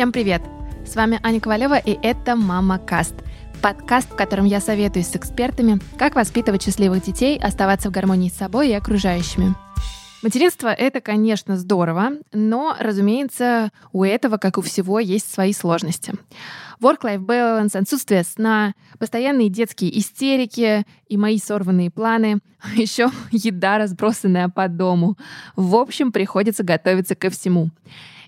Всем привет! С вами Аня Ковалева, и это «Мама Каст». Подкаст, в котором я советуюсь с экспертами, как воспитывать счастливых детей, оставаться в гармонии с собой и окружающими. Материнство — это, конечно, здорово, но, разумеется, у этого, как у всего, есть свои сложности. Work-life balance, отсутствие сна, постоянные детские истерики и мои сорванные планы, еще еда, разбросанная по дому. В общем, приходится готовиться ко всему.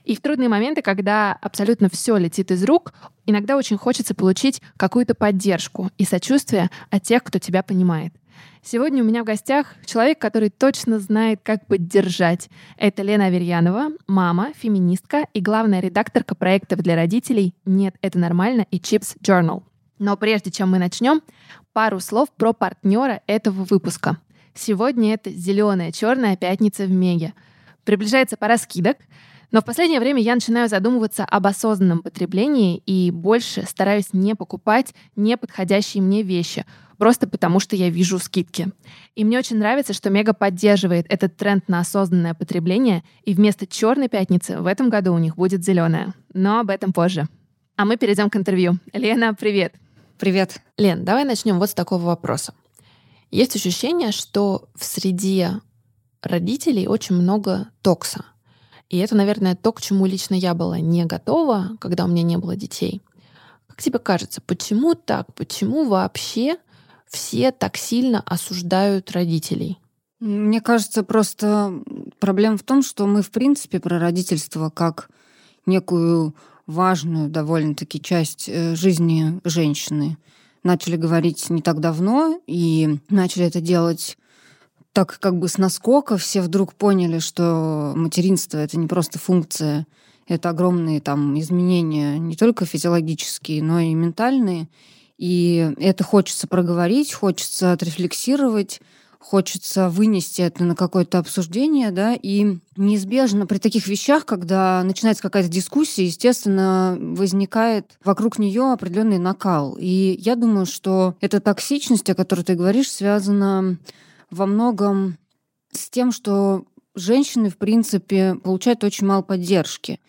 И в трудные моменты, когда абсолютно все летит из рук, иногда очень хочется получить какую-то поддержку и сочувствие от тех, кто тебя понимает. Сегодня у меня в гостях человек, который точно знает, как поддержать. Это Лена Аверьянова, мама, феминистка и главная редакторка проектов для родителей «Нет, это нормально» и Chips Journal. Но прежде чем мы начнем, пару слов про партнера этого выпуска. Сегодня это «Зеленая черная пятница» в Меге. Приближается пора скидок, но в последнее время я начинаю задумываться об осознанном потреблении и больше стараюсь не покупать неподходящие мне вещи, просто потому что я вижу скидки. И мне очень нравится, что Мега поддерживает этот тренд на осознанное потребление, и вместо черной пятницы в этом году у них будет зеленая. Но об этом позже. А мы перейдем к интервью. Лена, привет! Привет! Лен, давай начнем вот с такого вопроса. Есть ощущение, что в среде родителей очень много токса. И это, наверное, то, к чему лично я была не готова, когда у меня не было детей. Как тебе кажется, почему так? Почему вообще все так сильно осуждают родителей? Мне кажется, просто проблема в том, что мы, в принципе, про родительство как некую важную довольно-таки часть жизни женщины начали говорить не так давно и начали это делать так как бы с наскока. Все вдруг поняли, что материнство — это не просто функция, это огромные там изменения, не только физиологические, но и ментальные. И это хочется проговорить, хочется отрефлексировать, хочется вынести это на какое-то обсуждение, да, и неизбежно при таких вещах, когда начинается какая-то дискуссия, естественно, возникает вокруг нее определенный накал. И я думаю, что эта токсичность, о которой ты говоришь, связана во многом с тем, что женщины, в принципе, получают очень мало поддержки.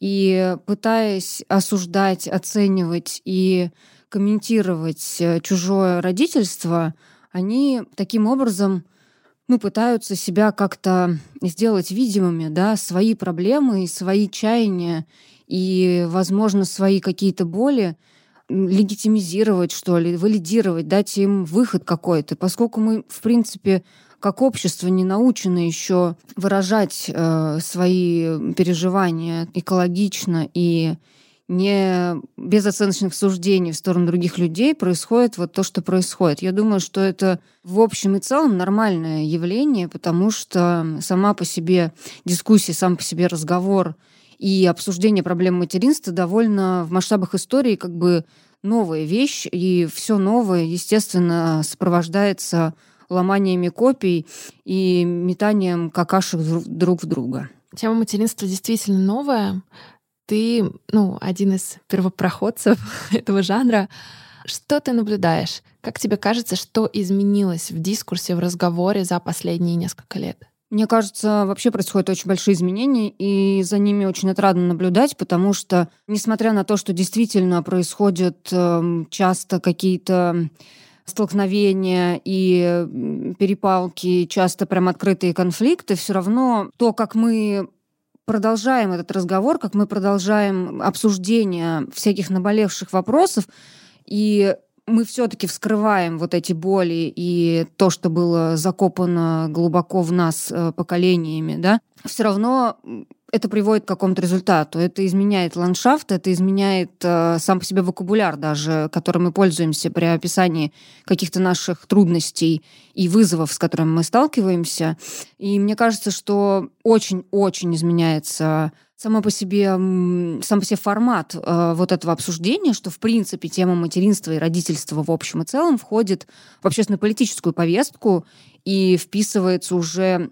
И пытаясь осуждать, оценивать и комментировать чужое родительство, они таким образом, пытаются себя как-то сделать видимыми, да, свои проблемы, свои чаяния и, возможно, свои какие-то боли, легитимизировать, что ли, валидировать, дать им выход какой-то. Поскольку мы, в принципе, как общество не научены еще выражать свои переживания экологично и не без оценочных суждений в сторону других людей, происходит вот то, что происходит. Я думаю, что это в общем и целом нормальное явление, потому что сама по себе дискуссия, сам по себе разговор и обсуждение проблем материнства довольно в масштабах истории как бы новая вещь, и все новое, естественно, сопровождается ломаниями копий и метанием какашек друг в друга. Тема материнства действительно новая. Ты, один из первопроходцев этого жанра. Что ты наблюдаешь? Как тебе кажется, что изменилось в дискурсе, в разговоре за последние несколько лет? Мне кажется, вообще происходят очень большие изменения, и за ними очень отрадно наблюдать, потому что, несмотря на то, что действительно происходят часто какие-то столкновения и перепалки, часто прям открытые конфликты, все равно то, как мы продолжаем этот разговор, как мы продолжаем обсуждение всяких наболевших вопросов, и мы все-таки вскрываем вот эти боли и то, что было закопано глубоко в нас поколениями, да, все равно это приводит к какому-то результату. Это изменяет ландшафт, это изменяет сам по себе вокабуляр даже, которым мы пользуемся при описании каких-то наших трудностей и вызовов, с которыми мы сталкиваемся. И мне кажется, что очень-очень изменяется сам по себе формат вот этого обсуждения, что, в принципе, тема материнства и родительства в общем и целом входит в общественно-политическую повестку и вписывается уже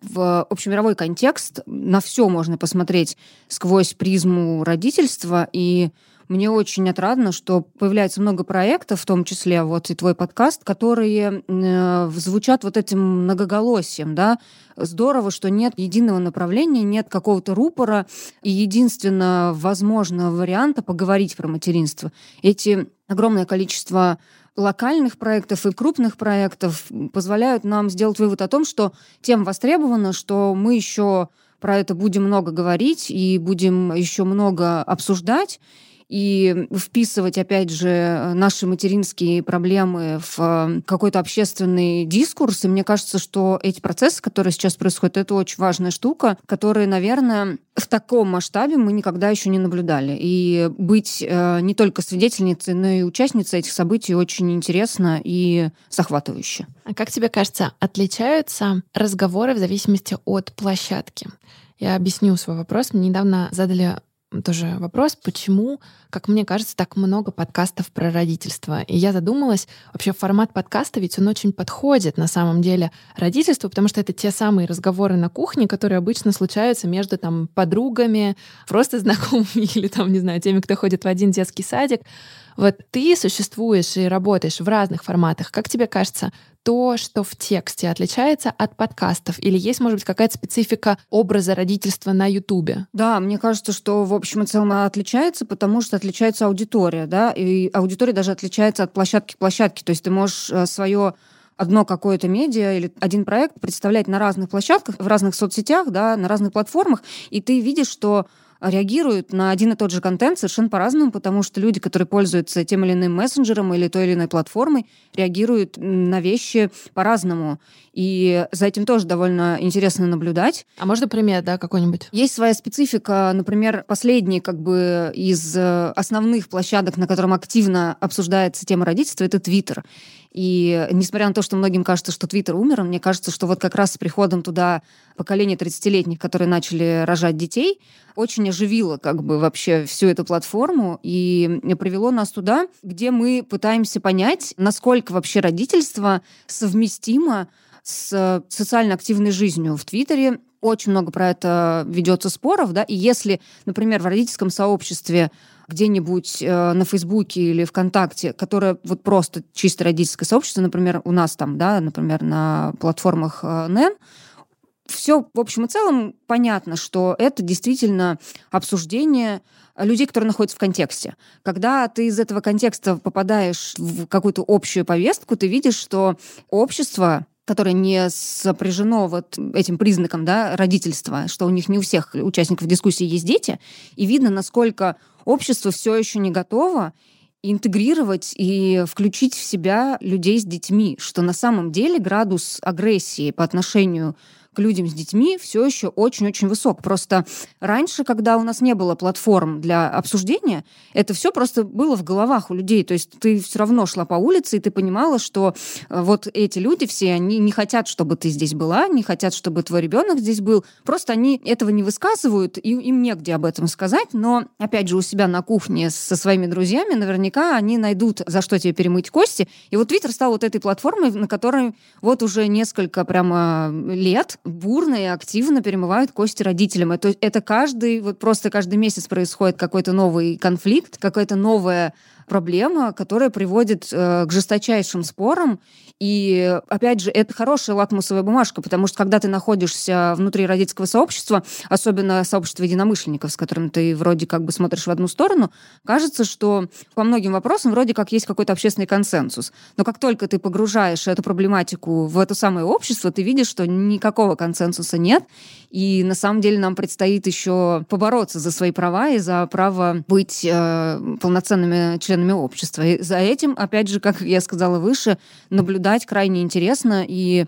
в общемировой контекст. На все можно посмотреть сквозь призму родительства, и Мне очень отрадно, что появляется много проектов, в том числе вот и твой подкаст, которые звучат вот этим многоголосием, да. Здорово, что нет единого направления, нет какого-то рупора и единственного возможного варианта поговорить про материнство. Эти огромное количество локальных проектов и крупных проектов позволяют нам сделать вывод о том, что тема востребована, что мы еще про это будем много говорить и будем еще много обсуждать и вписывать, опять же, наши материнские проблемы в какой-то общественный дискурс. И мне кажется, что эти процессы, которые сейчас происходят, это очень важная штука, которые, наверное, в таком масштабе мы никогда еще не наблюдали. И быть не только свидетельницей, но и участницей этих событий очень интересно и захватывающе. А как тебе кажется, отличаются разговоры в зависимости от площадки? Я объясню свой вопрос. Мне недавно задали тоже вопрос, почему, как мне кажется, так много подкастов про родительство. И я задумалась, вообще формат подкаста, ведь он очень подходит на самом деле родительству, потому что это те самые разговоры на кухне, которые обычно случаются между там подругами, просто знакомыми или там, не знаю, теми, кто ходит в один детский садик. Вот ты существуешь и работаешь в разных форматах. Как тебе кажется, то, что в тексте отличается от подкастов? Или есть, может быть, какая-то специфика образа родительства на Ютубе? Да, мне кажется, что, в общем и целом, отличается, потому что отличается аудитория, да, и аудитория даже отличается от площадки к площадке. То есть ты можешь свое одно какое-то медиа или один проект представлять на разных площадках, в разных соцсетях, да, на разных платформах, и ты видишь, что реагируют на один и тот же контент совершенно по-разному, потому что люди, которые пользуются тем или иным мессенджером или той или иной платформой, реагируют на вещи по-разному. И за этим тоже довольно интересно наблюдать. А можно пример, да, какой-нибудь? Есть своя специфика. Например, последний как бы из основных площадок, на котором активно обсуждается тема родительства, это Twitter. И несмотря на то, что многим кажется, что Твиттер умер, мне кажется, что вот как раз с приходом туда поколения 30-летних, которые начали рожать детей, очень оживило как бы вообще всю эту платформу и привело нас туда, где мы пытаемся понять, насколько вообще родительство совместимо с социально активной жизнью в Твиттере. Очень много про это ведется споров, да, и если, например, в родительском сообществе где-нибудь на Фейсбуке или ВКонтакте, которое вот просто чисто родительское сообщество, например, у нас там, да, например, на платформах НЕН, все, в общем и целом, понятно, что это действительно обсуждение людей, которые находятся в контексте. Когда ты из этого контекста попадаешь в какую-то общую повестку, ты видишь, что общество, которое не сопряжено вот этим признаком, да, родительства, что у них не у всех участников дискуссии есть дети, и видно, насколько общество все еще не готово интегрировать и включить в себя людей с детьми, что на самом деле градус агрессии по отношению к людям с детьми все еще очень-очень высок. Просто раньше, когда у нас не было платформ для обсуждения, это все просто было в головах у людей. То есть ты все равно шла по улице, и ты понимала, что вот эти люди все, они не хотят, чтобы ты здесь была, не хотят, чтобы твой ребенок здесь был. Просто они этого не высказывают, и им негде об этом сказать. Но, опять же, у себя на кухне со своими друзьями наверняка они найдут, за что тебе перемыть кости. И вот Твиттер стал вот этой платформой, на которой вот уже несколько прямо лет бурно и активно перемывают кости родителям. Это каждый, вот просто каждый месяц происходит какой-то новый конфликт, какая-то новая проблема, которая приводит к жесточайшим спорам. И, опять же, это хорошая лакмусовая бумажка, потому что когда ты находишься внутри родительского сообщества, особенно сообщества единомышленников, с которым ты вроде как бы смотришь в одну сторону, кажется, что по многим вопросам вроде как есть какой-то общественный консенсус. Но как только ты погружаешь эту проблематику в это самое общество, ты видишь, что никакого консенсуса нет. И на самом деле нам предстоит еще побороться за свои права и за право быть полноценными членами общества. И за этим, опять же, как я сказала выше, наблюдать крайне интересно и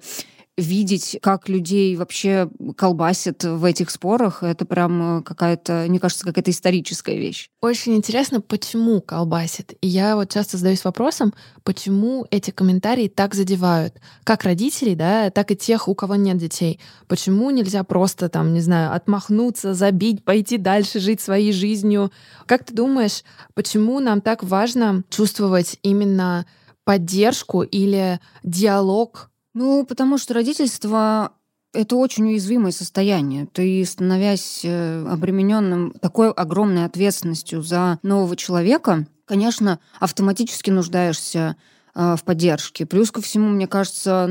видеть, как людей вообще колбасят в этих спорах, это прям какая-то, мне кажется, какая-то историческая вещь. Очень интересно, почему колбасят. И я вот часто задаюсь вопросом, почему эти комментарии так задевают. Как родителей, да, так и тех, у кого нет детей. Почему нельзя просто, там, не знаю, отмахнуться, забить, пойти дальше, жить своей жизнью? Как ты думаешь, почему нам так важно чувствовать именно поддержку или диалог? Ну, потому что родительство — Это очень уязвимое состояние. Ты, становясь обремененным такой огромной ответственностью за нового человека, конечно, автоматически нуждаешься в поддержке. Плюс ко всему, мне кажется,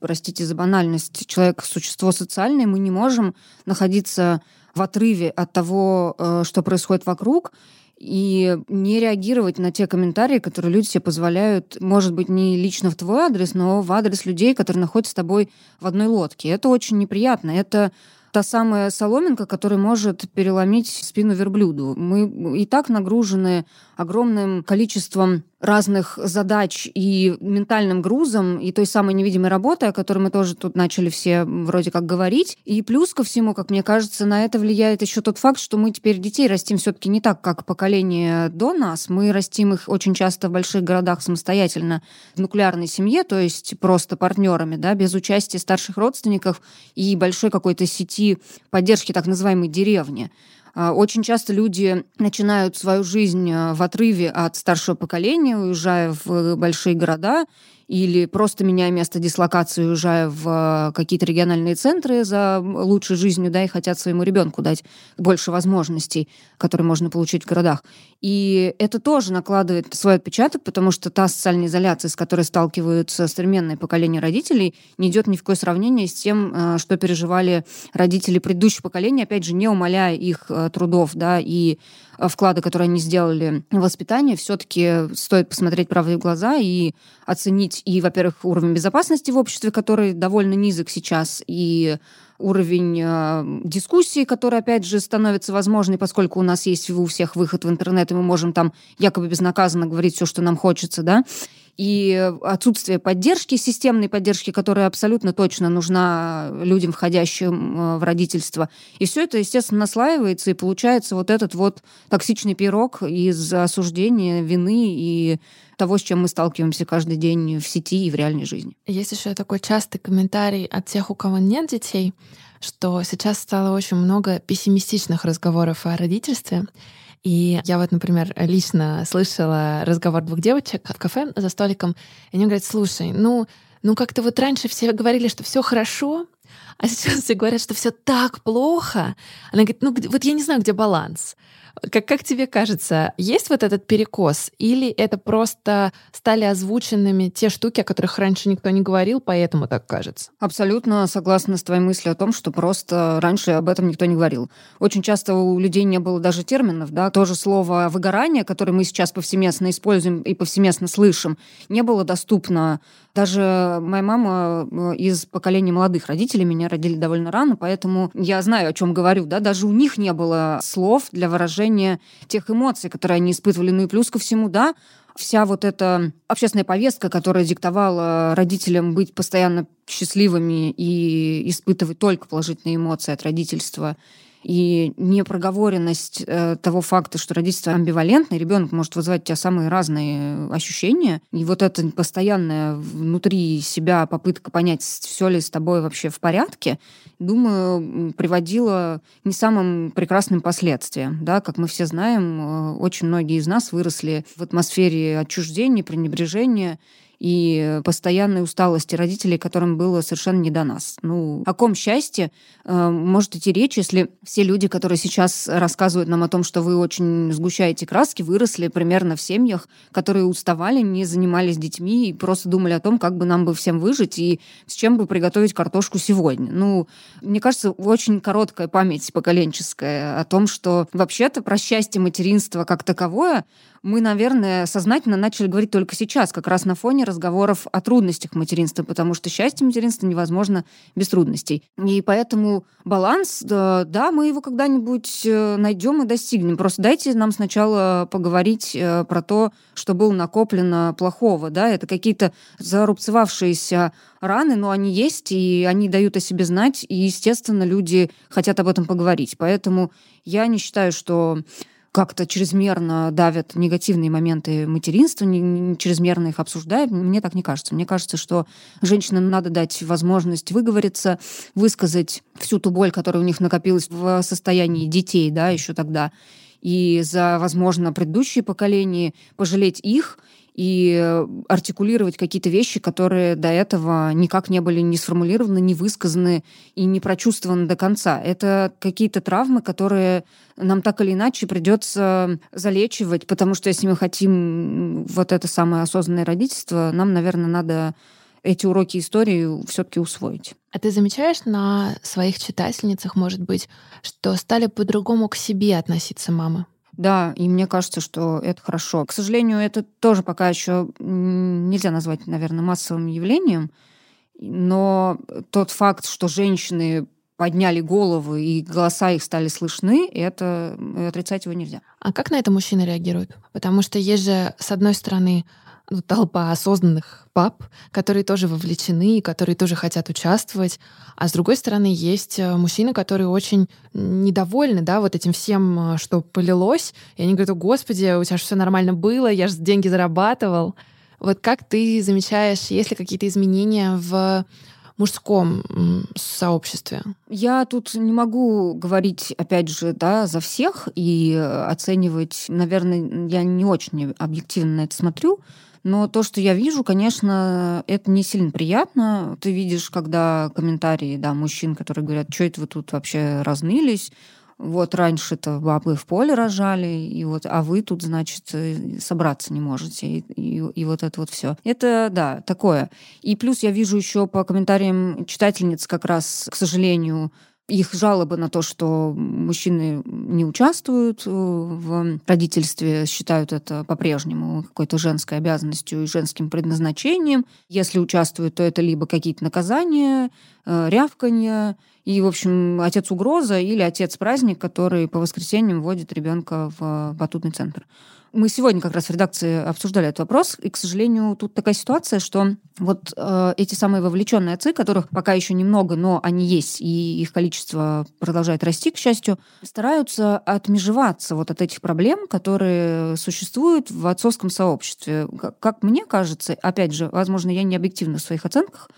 простите за банальность, человек — существо социальное, мы не можем находиться в отрыве от того, что происходит вокруг, и не реагировать на те комментарии, которые люди себе позволяют, может быть, не лично в твой адрес, но в адрес людей, которые находятся с тобой в одной лодке. Это очень неприятно. Это та самая соломинка, которая может переломить спину верблюду. Мы и так нагружены огромным количеством разных задач и ментальным грузом, и той самой невидимой работой, о которой мы тоже тут начали все вроде как говорить. И плюс ко всему, как мне кажется, на это влияет еще тот факт, что мы теперь детей растим все-таки не так, как поколение до нас. Мы растим их очень часто в больших городах самостоятельно, в нуклеарной семье, то есть просто партнерами, да, без участия старших родственников и большой какой-то сети поддержки так называемой деревни. Очень часто люди начинают свою жизнь в отрыве от старшего поколения, уезжая в большие города или просто меняя место дислокации, уезжая в какие-то региональные центры за лучшей жизнью, да, и хотят своему ребенку дать больше возможностей, которые можно получить в городах. И это тоже накладывает свой отпечаток, потому что та социальная изоляция, с которой сталкиваются современное поколение родителей, не идет ни в какое сравнение с тем, что переживали родители предыдущего поколения, опять же, не умаляя их трудов, да, и вклада, которые они сделали в воспитание. Все-таки стоит посмотреть правде в глаза и оценить и, во-первых, уровень безопасности в обществе, который довольно низок сейчас, и уровень дискуссии, который, опять же, становится возможной, поскольку у нас есть у всех выход в интернет, и мы можем там якобы безнаказанно говорить все, что нам хочется, да, и отсутствие поддержки, системной поддержки, которая абсолютно точно нужна людям, входящим в родительство. И все это, естественно, наслаивается, и получается вот этот вот токсичный пирог из осуждения, вины и того, с чем мы сталкиваемся каждый день в сети и в реальной жизни. Есть еще такой частый комментарий от тех, у кого нет детей, что сейчас стало очень много пессимистичных разговоров о родительстве. И я вот, например, лично слышала разговор двух девочек в кафе за столиком, и они говорят: слушай, ну как-то вот раньше все говорили, что все хорошо, а сейчас все говорят, что все так плохо. Она говорит: вот я не знаю, где баланс. Как тебе кажется, есть вот этот перекос, или это просто стали озвученными те штуки, о которых раньше никто не говорил, поэтому так кажется? Абсолютно согласна с твоей мыслью о том, что просто раньше об этом никто не говорил. Очень часто у людей не было даже терминов, да, тоже слово «выгорание», которое мы сейчас повсеместно используем и повсеместно слышим, не было доступно. Даже моя мама из поколения молодых родителей, меня родили довольно рано, поэтому я знаю, о чем говорю, да, даже у них не было слов для выражения тех эмоций, которые они испытывали. Ну и плюс ко всему, да, вся вот эта общественная повестка, которая диктовала родителям быть постоянно счастливыми и испытывать только положительные эмоции от родительства, и непроговоренность того факта, что родительство амбивалентное, ребенок может вызывать у тебя самые разные ощущения. И вот эта постоянная внутри себя попытка понять, все ли с тобой вообще в порядке, думаю, приводила к не самым прекрасным последствиям. Да, как мы все знаем, очень многие из нас выросли в атмосфере отчуждения, пренебрежения и постоянной усталости родителей, которым было совершенно не до нас. О ком счастье может идти речь, если все люди, которые сейчас рассказывают нам о том, что вы очень сгущаете краски, выросли примерно в семьях, которые уставали, не занимались детьми и просто думали о том, как бы нам бы всем выжить и с чем бы приготовить картошку сегодня. Мне кажется, очень короткая память поколенческая о том, что вообще-то про счастье материнства как таковое мы, наверное, сознательно начали говорить только сейчас, как раз на фоне разговоров о трудностях материнства, потому что счастье материнства невозможно без трудностей. И поэтому баланс, да, мы его когда-нибудь найдем и достигнем. Просто дайте нам сначала поговорить про то, что было накоплено плохого, да, это какие-то зарубцевавшиеся раны, но они есть, и они дают о себе знать, и, естественно, люди хотят об этом поговорить. Поэтому я не считаю, что как-то чрезмерно давят негативные моменты материнства, не чрезмерно их обсуждают. Мне так не кажется. Мне кажется, что женщинам надо дать возможность выговориться, высказать всю ту боль, которая у них накопилась в состоянии детей, да, еще тогда, и за, возможно, предыдущие поколения, пожалеть их и артикулировать какие-то вещи, которые до этого никак не были не сформулированы, не высказаны и не прочувствованы до конца. Это какие-то травмы, которые нам так или иначе придется залечивать, потому что если мы хотим вот это самое осознанное родительство, нам, наверное, надо эти уроки истории все-таки усвоить. А ты замечаешь на своих читательницах, может быть, что стали по-другому к себе относиться мамы? Да, и мне кажется, что это хорошо. К сожалению, это тоже пока еще нельзя назвать, наверное, массовым явлением, но тот факт, что женщины подняли головы и голоса их стали слышны, это отрицать его нельзя. А как на это мужчины реагируют? Потому что есть же, с одной стороны, толпа осознанных пап, которые тоже вовлечены, которые тоже хотят участвовать. А с другой стороны, есть мужчины, которые очень недовольны, да, вот этим всем, что полилось. И они говорят: «О, Господи, у тебя же все нормально было, я же деньги зарабатывал». Вот как ты замечаешь, есть ли какие-то изменения в мужском сообществе? Я тут не могу говорить, опять же, да, за всех и оценивать. Наверное, я не очень объективно на это смотрю, но то, что я вижу, конечно, это не сильно приятно. Ты видишь, когда комментарии, да, мужчин, которые говорят: «Что это вы тут вообще разнылись? Вот раньше-то бабы в поле рожали, и вот, а вы тут, значит, собраться не можете». И вот это вот все. Это, да, такое. И плюс я вижу еще по комментариям читательниц как раз, к сожалению, их жалобы на то, что мужчины не участвуют в родительстве, считают это по-прежнему какой-то женской обязанностью и женским предназначением. Если участвуют, то это либо какие-то наказания, рявканье, и, в общем, отец-угроза или отец-праздник, который по воскресеньям водит ребенка в батутный центр. Мы сегодня как раз в редакции обсуждали этот вопрос, и, к сожалению, тут такая ситуация, что вот эти самые вовлеченные отцы, которых пока еще немного, но они есть, и их количество продолжает расти, к счастью, стараются отмежеваться вот от этих проблем, которые существуют в отцовском сообществе. Как мне кажется, опять же, возможно, я не объективна в своих оценках,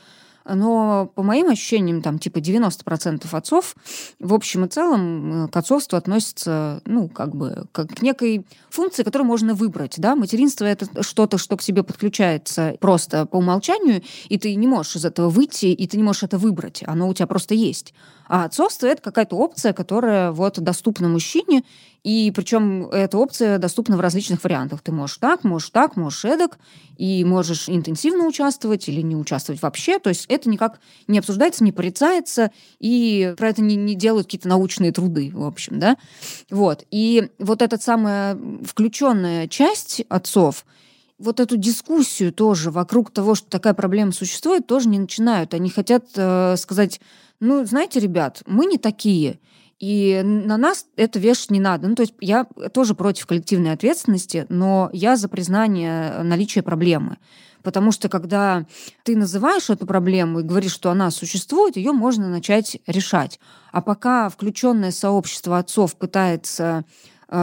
но по моим ощущениям, там, типа 90% отцов в общем и целом к отцовству относятся, ну, как бы, как к некой функции, которую можно выбрать, да. Материнство — это что-то, что к тебе подключается просто по умолчанию, и ты не можешь из этого выйти, и ты не можешь это выбрать. Оно у тебя просто есть. А отцовство — это какая-то опция, которая вот доступна мужчине, и причем эта опция доступна в различных вариантах. Ты можешь так, можешь эдак, и можешь интенсивно участвовать или не участвовать вообще. То есть это никак не обсуждается, не порицается, и про это не делают какие-то научные труды, в общем, да. Вот. И вот эта самая включенная часть отцов, вот эту дискуссию тоже вокруг того, что такая проблема существует, тоже не начинают. Они хотят сказать: «Ну, знаете, ребят, мы не такие, и на нас это вешать не надо». Ну, то есть я тоже против коллективной ответственности, но я за признание наличия проблемы. Потому что когда ты называешь эту проблему и говоришь, что она существует, ее можно начать решать. А пока включенное сообщество отцов пытается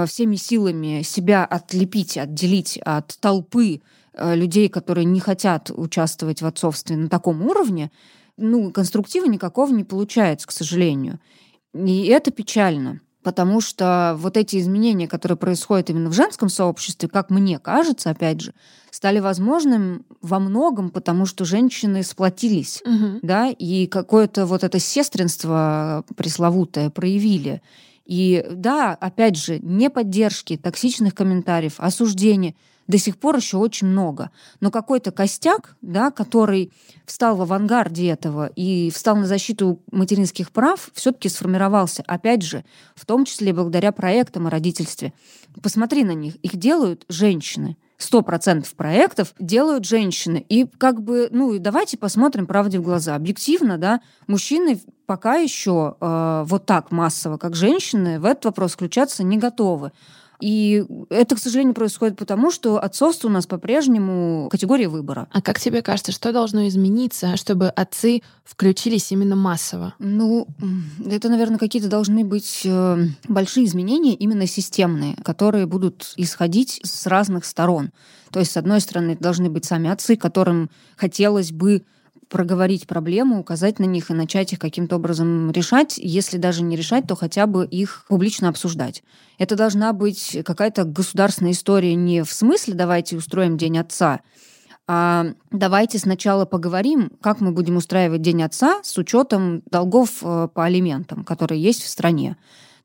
всеми силами себя отлепить, отделить от толпы людей, которые не хотят участвовать в отцовстве на таком уровне, ну, конструктива никакого не получается, к сожалению. И это печально, потому что вот эти изменения, которые происходят именно в женском сообществе, как мне кажется, опять же, стали возможным во многом, потому что женщины сплотились, да, и какое-то вот это сестринство пресловутое проявили. И да, опять же, неподдержки, токсичных комментариев, осуждения до сих пор еще очень много. Но какой-то костяк, да, который встал в авангарде этого и встал на защиту материнских прав, все-таки сформировался. Опять же, в том числе благодаря проектам о родительстве. Посмотри на них. Их делают женщины. 100% проектов делают женщины. И как бы, ну, давайте посмотрим правде в глаза. Объективно, да, мужчины пока еще вот так массово, как женщины, в этот вопрос включаться не готовы. И это, к сожалению, происходит потому, что отцовство у нас по-прежнему категория выбора. А как тебе кажется, что должно измениться, чтобы отцы включились именно массово? Ну, это, наверное, какие-то должны быть большие изменения, именно системные, которые будут исходить с разных сторон. То есть, с одной стороны, должны быть сами отцы, которым хотелось бы проговорить проблему, указать на них и начать их каким-то образом решать. Если даже не решать, то хотя бы их публично обсуждать. Это должна быть какая-то государственная история не в смысле «давайте устроим День отца», а давайте сначала поговорим, как мы будем устраивать День отца с учетом долгов по алиментам, которые есть в стране.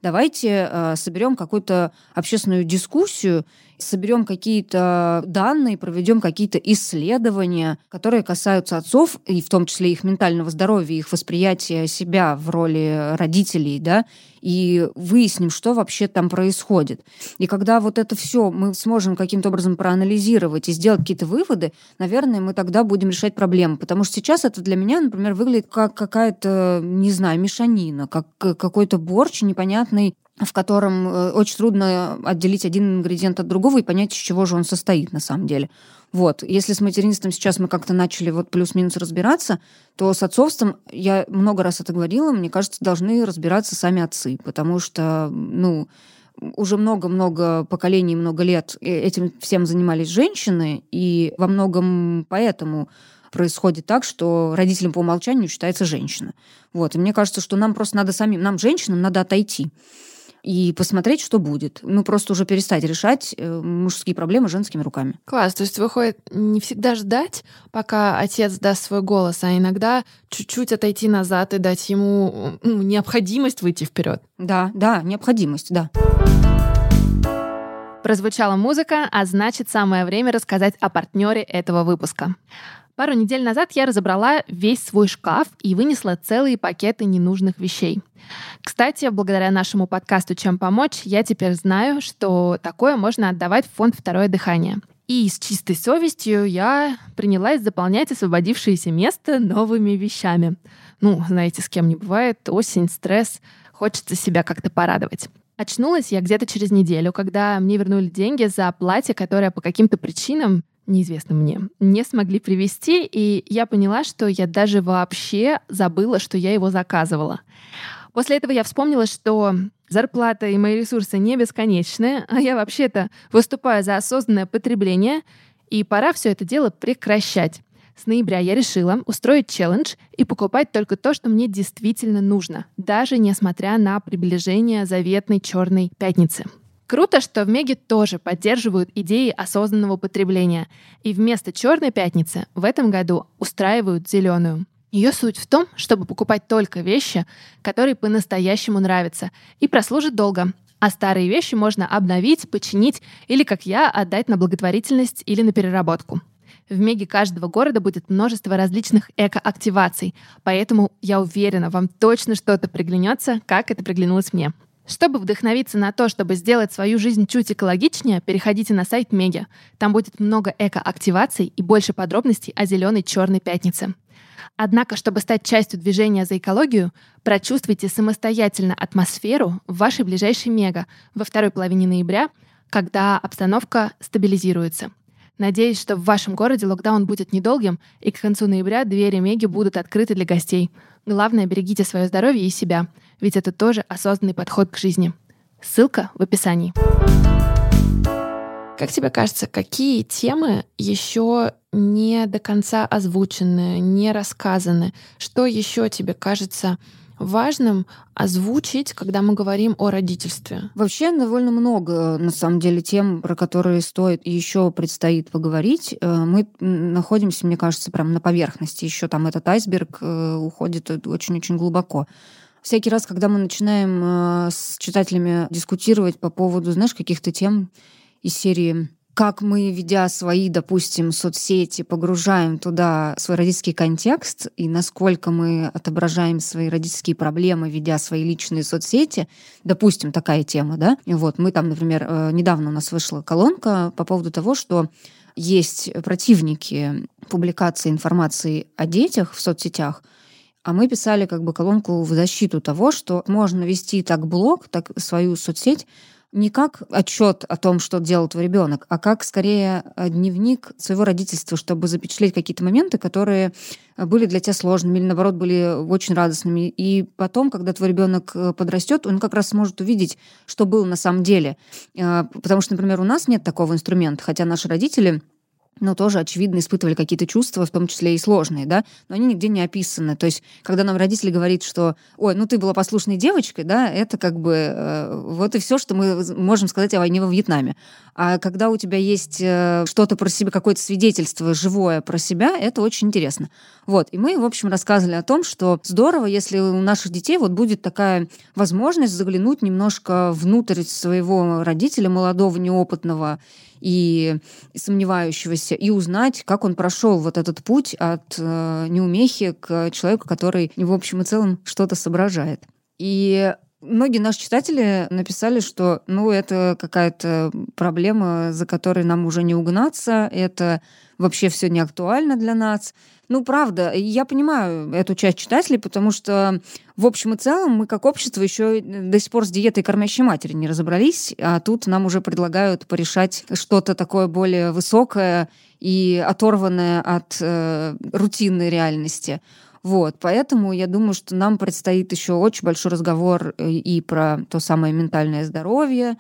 Давайте соберем какую-то общественную дискуссию, соберем какие-то данные, проведем какие-то исследования, которые касаются отцов, и в том числе их ментального здоровья, их восприятия себя в роли родителей, да, и выясним, что вообще там происходит. И когда вот это все мы сможем каким-то образом проанализировать и сделать какие-то выводы, наверное, мы тогда будем решать проблемы. Потому что сейчас это для меня, например, выглядит как какая-то, не знаю, мешанина, как какой-то борщ непонятный, в котором очень трудно отделить один ингредиент от другого и понять, из чего же он состоит на самом деле. Вот. Если с материнством сейчас мы как-то начали вот плюс-минус разбираться, то с отцовством, я много раз это говорила, мне кажется, должны разбираться сами отцы, потому что, ну, уже много-много поколений, много лет этим всем занимались женщины, и во многом поэтому происходит так, что родителям по умолчанию считается женщина. Вот. И мне кажется, что нам просто надо самим, нам, женщинам, надо отойти и посмотреть, что будет. Ну, просто уже перестать решать мужские проблемы женскими руками. Класс. То есть выходит не всегда ждать, пока отец даст свой голос, а иногда чуть-чуть отойти назад и дать ему необходимость выйти вперед. Да, необходимость, да. Прозвучала музыка, а значит, самое время рассказать о партнере этого выпуска. Пару недель назад я разобрала весь свой шкаф и вынесла целые пакеты ненужных вещей. Кстати, благодаря нашему подкасту «Чем помочь» я теперь знаю, что такое можно отдавать в фонд «Второе дыхание». И с чистой совестью я принялась заполнять освободившееся место новыми вещами. Ну, знаете, с кем не бывает, осень, стресс, хочется себя как-то порадовать. Очнулась я где-то через неделю, когда мне вернули деньги за платье, которое по каким-то причинам неизвестным мне, не смогли привезти, и я поняла, что я даже вообще забыла, что я его заказывала. После этого я вспомнила, что зарплата и мои ресурсы не бесконечны, а я вообще-то выступаю за осознанное потребление, и пора все это дело прекращать. С ноября я решила устроить челлендж и покупать только то, что мне действительно нужно, даже несмотря на приближение заветной черной пятницы. Круто, что в Меге тоже поддерживают идеи осознанного потребления. И вместо черной пятницы в этом году устраивают зеленую. Ее суть в том, чтобы покупать только вещи, которые по-настоящему нравятся и прослужат долго. А старые вещи можно обновить, починить или, как я, отдать на благотворительность или на переработку. В Меге каждого города будет множество различных эко-активаций, поэтому я уверена, вам точно что-то приглянется, как это приглянулось мне. Чтобы вдохновиться на то, чтобы сделать свою жизнь чуть экологичнее, переходите на сайт Меги. Там будет много эко-активаций и больше подробностей о зеленой черной пятнице. Однако, чтобы стать частью движения за экологию, прочувствуйте самостоятельно атмосферу в вашей ближайшей Мега во второй половине ноября, когда обстановка стабилизируется. Надеюсь, что в вашем городе локдаун будет недолгим, и к концу ноября двери Меги будут открыты для гостей. Главное, берегите свое здоровье и себя, ведь это тоже осознанный подход к жизни. Ссылка в описании. Как тебе кажется, какие темы еще не до конца озвучены, не рассказаны? Что еще тебе кажется важным озвучить, когда мы говорим о родительстве? Вообще довольно много, на самом деле, тем, про которые стоит и еще предстоит поговорить. Мы находимся, мне кажется, прямо на поверхности. Еще там этот айсберг уходит очень-очень глубоко. Всякий раз, когда мы начинаем с читателями дискутировать по поводу, знаешь, каких-то тем из серии, как мы, ведя свои, допустим, соцсети, погружаем туда свой родительский контекст и насколько мы отображаем свои родительские проблемы, ведя свои личные соцсети, допустим, такая тема, да? Вот мы там, например, недавно у нас вышла колонка по поводу того, что есть противники публикации информации о детях в соцсетях, а мы писали как бы колонку в защиту того, что можно вести так блог, так свою соцсеть, не как отчет о том, что делал твой ребенок, а как скорее дневник своего родительства, чтобы запечатлеть какие-то моменты, которые были для тебя сложными или, наоборот, были очень радостными. И потом, когда твой ребенок подрастет, он как раз сможет увидеть, что было на самом деле. Потому что, например, у нас нет такого инструмента, хотя наши родители ну, тоже, очевидно, испытывали какие-то чувства, в том числе и сложные, да, но они нигде не описаны. То есть, когда нам родители говорят, что, ой, ну, ты была послушной девочкой, да, это как бы вот и все, что мы можем сказать о войне во Вьетнаме. А когда у тебя есть что-то про себя, какое-то свидетельство живое про себя, это очень интересно. Вот, и мы, в общем, рассказывали о том, что здорово, если у наших детей вот будет такая возможность заглянуть немножко внутрь своего родителя, молодого, неопытного, и сомневающегося, и узнать, как он прошел вот этот путь от неумехи к человеку, который, в общем и целом, что-то соображает. И многие наши читатели написали, что, ну, это какая-то проблема, за которой нам уже не угнаться, это вообще все не актуально для нас. Ну, правда, я понимаю эту часть читателей, потому что, в общем и целом, мы как общество еще до сих пор с диетой кормящей матери не разобрались, а тут нам уже предлагают порешать что-то такое более высокое и оторванное от рутинной реальности. Вот, поэтому я думаю, что нам предстоит еще очень большой разговор и про то самое ментальное здоровье,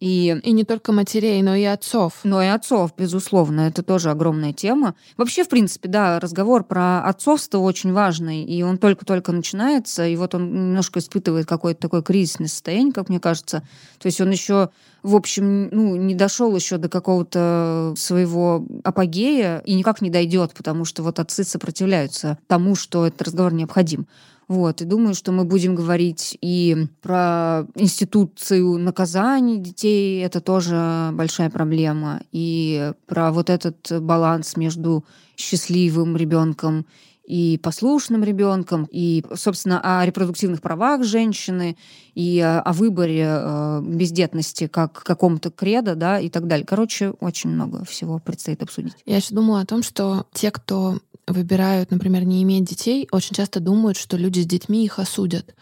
и не только матерей, но и отцов. Но и отцов, безусловно. Это тоже огромная тема. Вообще, в принципе, да, разговор про отцовство очень важный, и он только-только начинается, и вот он немножко испытывает какое-то такое кризисное состояние, как мне кажется. То есть он еще, в общем, ну, не дошел еще до какого-то своего апогея и никак не дойдет, потому что вот отцы сопротивляются тому, что этот разговор необходим. Вот, и думаю, что мы будем говорить и про институцию наказаний детей, это тоже большая проблема, и про вот этот баланс между счастливым ребенком и послушным ребенком, и, собственно, о репродуктивных правах женщины, и о выборе бездетности как каком-то кредо, да, и так далее. Короче, очень много всего предстоит обсудить. Я еще думала о том, что те, кто выбирают, например, не иметь детей, очень часто думают, что люди с детьми их осудят.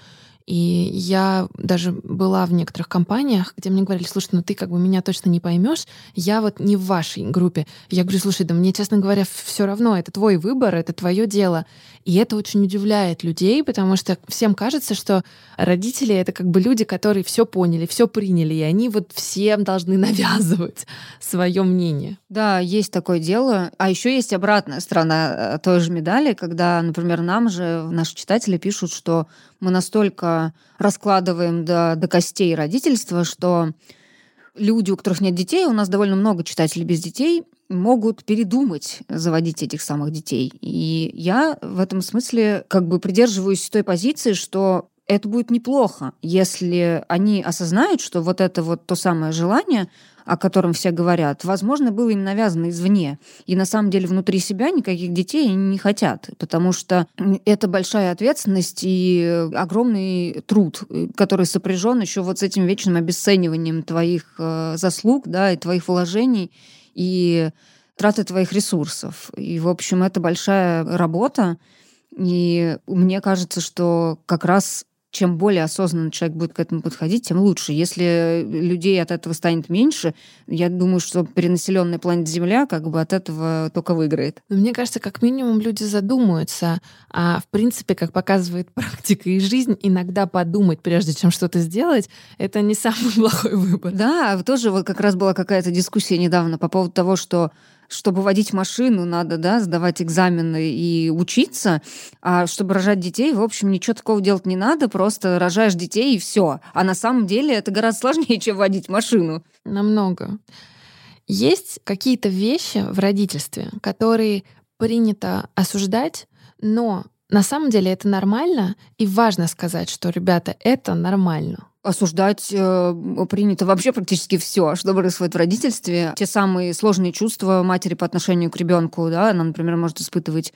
И я даже была в некоторых компаниях, где мне говорили: слушай, ну ты как бы меня точно не поймешь, я вот не в вашей группе. Я говорю: слушай, да мне, честно говоря, все равно, это твой выбор, это твое дело. И это очень удивляет людей, потому что всем кажется, что родители — это как бы люди, которые все поняли, все приняли, и они вот всем должны навязывать свое мнение. Да, есть такое дело. А еще есть обратная сторона той же медали, когда, например, нам же наши читатели пишут, что мы настолько раскладываем до костей родительства, что люди, у которых нет детей, у нас довольно много читателей без детей, могут передумать заводить этих самых детей. И я в этом смысле как бы придерживаюсь той позиции, что это будет неплохо, если они осознают, что вот это вот то самое желание, о котором все говорят, возможно, было им навязано извне. И на самом деле внутри себя никаких детей не хотят, потому что это большая ответственность и огромный труд, который сопряжен еще вот с этим вечным обесцениванием твоих заслуг, да, и твоих вложений, и траты твоих ресурсов. И, в общем, это большая работа. И мне кажется, что как раз чем более осознанно человек будет к этому подходить, тем лучше. Если людей от этого станет меньше, я думаю, что перенаселенная планета Земля как бы от этого только выиграет. Мне кажется, как минимум люди задумаются. А в принципе, как показывает практика и жизнь, иногда подумать, прежде чем что-то сделать, это не самый плохой выбор. Да, тоже вот как раз была какая-то дискуссия недавно по поводу того, что чтобы водить машину, надо, да, сдавать экзамены и учиться, а чтобы рожать детей, в общем, ничего такого делать не надо, просто рожаешь детей и все. А на самом деле это гораздо сложнее, чем водить машину. Намного. Есть какие-то вещи в родительстве, которые принято осуждать, но на самом деле это нормально, и важно сказать, что, ребята, это нормально. Осуждать принято вообще практически все, что происходит в родительстве. Те самые сложные чувства матери по отношению к ребенку, да, она, например, может испытывать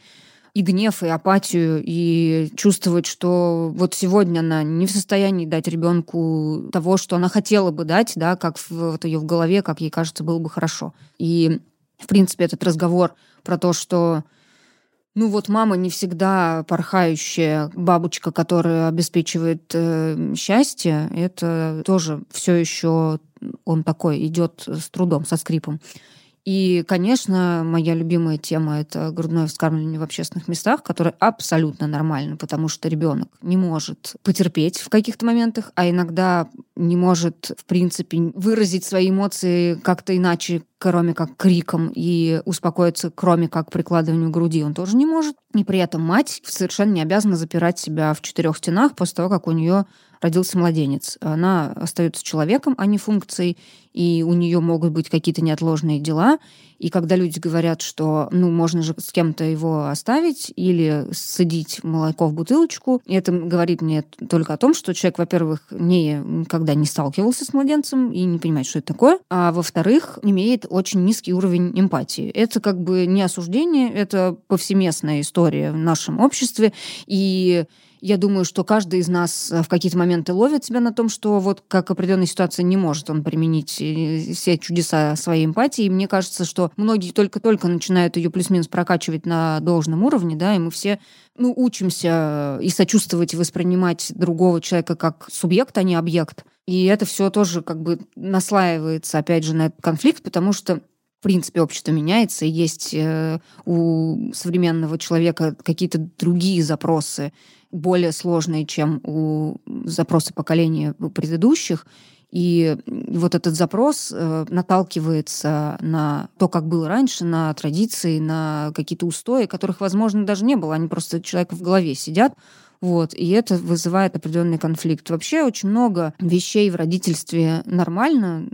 и гнев, и апатию, и чувствовать, что вот сегодня она не в состоянии дать ребенку того, что она хотела бы дать, да, как вот ее в голове, как ей кажется, было бы хорошо. И, в принципе, этот разговор про то, что ну вот мама не всегда порхающая бабочка, которая обеспечивает счастье, это тоже все еще он такой идет с трудом, со скрипом. И, конечно, моя любимая тема — это грудное вскармливание в общественных местах, которое абсолютно нормально, потому что ребенок не может потерпеть в каких-то моментах, а иногда не может, в принципе, выразить свои эмоции как-то иначе, кроме как криком, и успокоиться, кроме как прикладыванию груди, он тоже не может. И при этом мать совершенно не обязана запирать себя в 4 стенах после того, как у нее родился младенец. Она остается человеком, а не функцией, и у нее могут быть какие-то неотложные дела. И когда люди говорят, что ну, можно же с кем-то его оставить или ссадить молоко в бутылочку, это говорит мне только о том, что человек, во-первых, никогда не сталкивался с младенцем и не понимает, что это такое, а во-вторых, имеет очень низкий уровень эмпатии. Это как бы не осуждение, это повсеместная история в нашем обществе, и я думаю, что каждый из нас в какие-то моменты ловит себя на том, что вот как определенная ситуация не может он применить все чудеса своей эмпатии. И мне кажется, что многие только-только начинают ее плюс-минус прокачивать на должном уровне, да, и мы все учимся и сочувствовать, и воспринимать другого человека как субъект, а не объект. И это все тоже как бы наслаивается, опять же, на этот конфликт, потому что в принципе, общество меняется, и есть у современного человека какие-то другие запросы, более сложные, чем у запроса поколения предыдущих. И вот этот запрос наталкивается на то, как было раньше, на традиции, на какие-то устои, которых, возможно, даже не было. Они просто человека в голове сидят. Вот, и это вызывает определенный конфликт. Вообще очень много вещей в родительстве нормальны,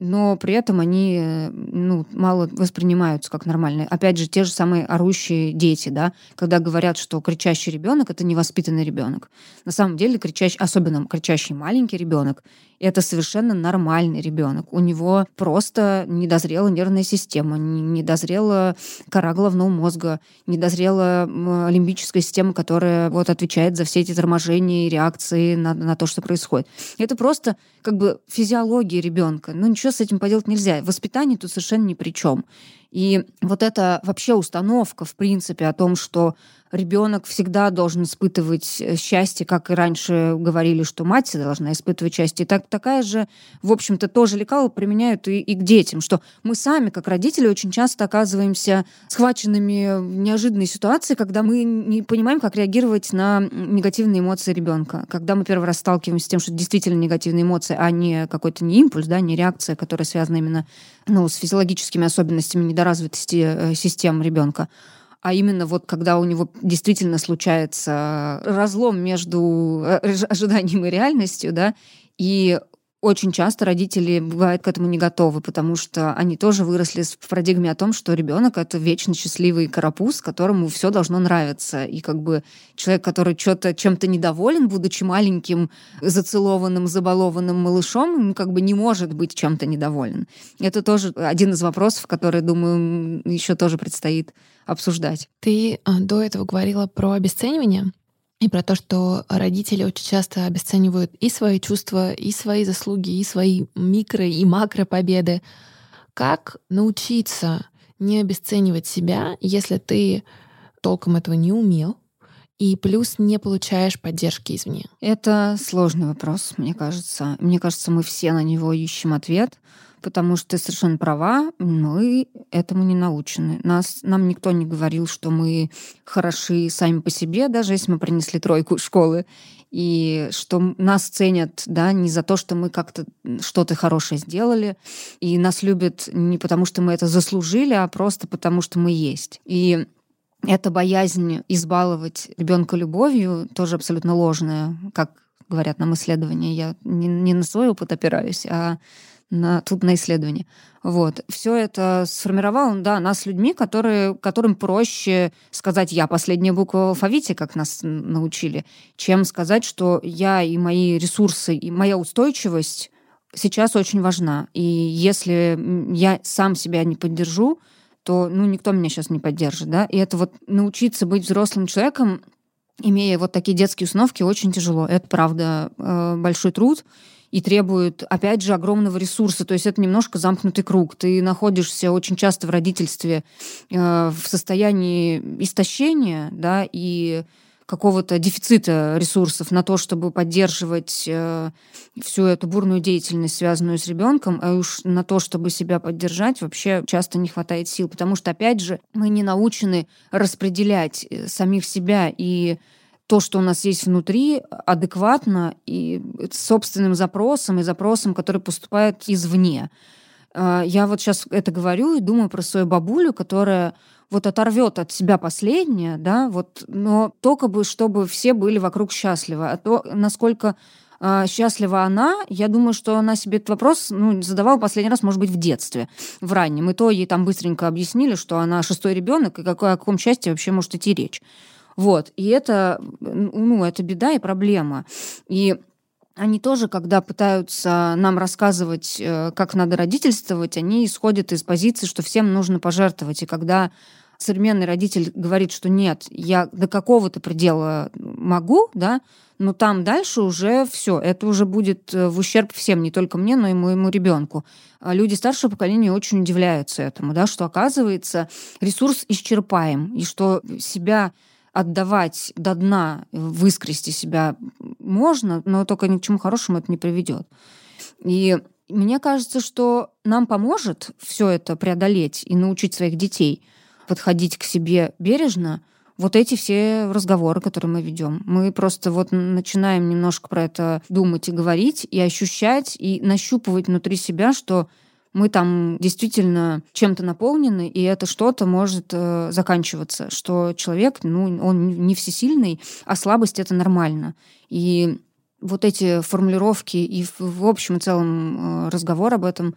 но при этом они мало воспринимаются как нормальные. Опять же, те же самые орущие дети, да, когда говорят, что кричащий ребенок — это невоспитанный ребенок. На самом деле, особенно кричащий маленький ребенок, это совершенно нормальный ребенок. У него просто недозрела нервная система, недозрела кора головного мозга, недозрела лимбическая система, которая вот отвечает за все эти торможения и реакции на то, что происходит. Это просто как бы физиология ребенка. Ну, ничего с этим поделать нельзя. Воспитание тут совершенно ни при чем. И вот эта вообще установка, в принципе, о том, что ребенок всегда должен испытывать счастье, как и раньше говорили, что мать должна испытывать счастье. И такая же, в общем-то, тоже лекала применяют и к детям, что мы сами, как родители, очень часто оказываемся схваченными в неожиданной ситуации, когда мы не понимаем, как реагировать на негативные эмоции ребенка. Когда мы первый раз сталкиваемся с тем, что это действительно негативные эмоции, а не какой-то не импульс, да, не реакция, которая связана именно с физиологическими особенностями недоразвитости систем ребенка. А именно вот когда у него действительно случается разлом между ожиданием и реальностью, да, и очень часто родители бывают к этому не готовы, потому что они тоже выросли в парадигме о том, что ребенок — это вечно счастливый карапуз, которому все должно нравиться. И как бы человек, который чем-то недоволен, будучи маленьким, зацелованным, забалованным малышом, как бы не может быть чем-то недоволен. Это тоже один из вопросов, который, думаю, еще тоже предстоит обсуждать. Ты до этого говорила про обесценивание. И про то, что родители очень часто обесценивают и свои чувства, и свои заслуги, и свои микро- и макропобеды. Как научиться не обесценивать себя, если ты толком этого не умел, и плюс не получаешь поддержки извне? Это сложный вопрос, мне кажется. Мне кажется, мы все на него ищем ответ, потому что ты совершенно права, мы этому не научены. Нам никто не говорил, что мы хороши сами по себе, даже если мы принесли 3 из школы, и что нас ценят, да, не за то, что мы как-то что-то хорошее сделали, и нас любят не потому, что мы это заслужили, а просто потому, что мы есть. И эта боязнь избаловать ребенка любовью тоже абсолютно ложная, как говорят нам исследования. Я не на свой опыт опираюсь, а на исследование. Вот. Все это сформировало, да, нас людьми, которым проще сказать «я последняя буква в алфавите», как нас научили, чем сказать, что я и мои ресурсы, и моя устойчивость сейчас очень важна. И если я сам себя не поддержу, то никто меня сейчас не поддержит. Да? И это вот научиться быть взрослым человеком, имея вот такие детские установки, очень тяжело. Это, правда, большой труд. И требует, опять же, огромного ресурса. То есть это немножко замкнутый круг. Ты находишься очень часто в родительстве в состоянии истощения, да, и какого-то дефицита ресурсов на то, чтобы поддерживать всю эту бурную деятельность, связанную с ребенком, а уж на то, чтобы себя поддержать, вообще часто не хватает сил. Потому что, опять же, мы не научены распределять самих себя и то, что у нас есть внутри, адекватно и собственным запросом, и запросом, который поступает извне. Я вот сейчас это говорю и думаю про свою бабулю, которая вот оторвет от себя последнее, да, вот, но только бы, чтобы все были вокруг счастливы. А то, насколько счастлива она, я думаю, что она себе этот вопрос задавала последний раз, может быть, в детстве, в раннем. И то ей там быстренько объяснили, что она шестой ребенок, и о каком счастье вообще может идти речь. Вот. И это, это беда и проблема. И они тоже, когда пытаются нам рассказывать, как надо родительствовать, они исходят из позиции, что всем нужно пожертвовать. И когда современный родитель говорит, что нет, я до какого-то предела могу, да, но там дальше уже все, это уже будет в ущерб всем, не только мне, но и моему ребенку. Люди старшего поколения очень удивляются этому, да, что, оказывается, ресурс исчерпаем, и что себя отдавать до дна, выскрести себя можно, но только ни к чему хорошему это не приведет. И мне кажется, что нам поможет все это преодолеть и научить своих детей подходить к себе бережно, вот эти все разговоры, которые мы ведем. Мы просто вот начинаем немножко про это думать и говорить, и ощущать, и нащупывать внутри себя, что мы там действительно чем-то наполнены, и это что-то может заканчиваться, что человек, он не всесильный, а слабость — это нормально. И вот эти формулировки и в общем и целом разговор об этом,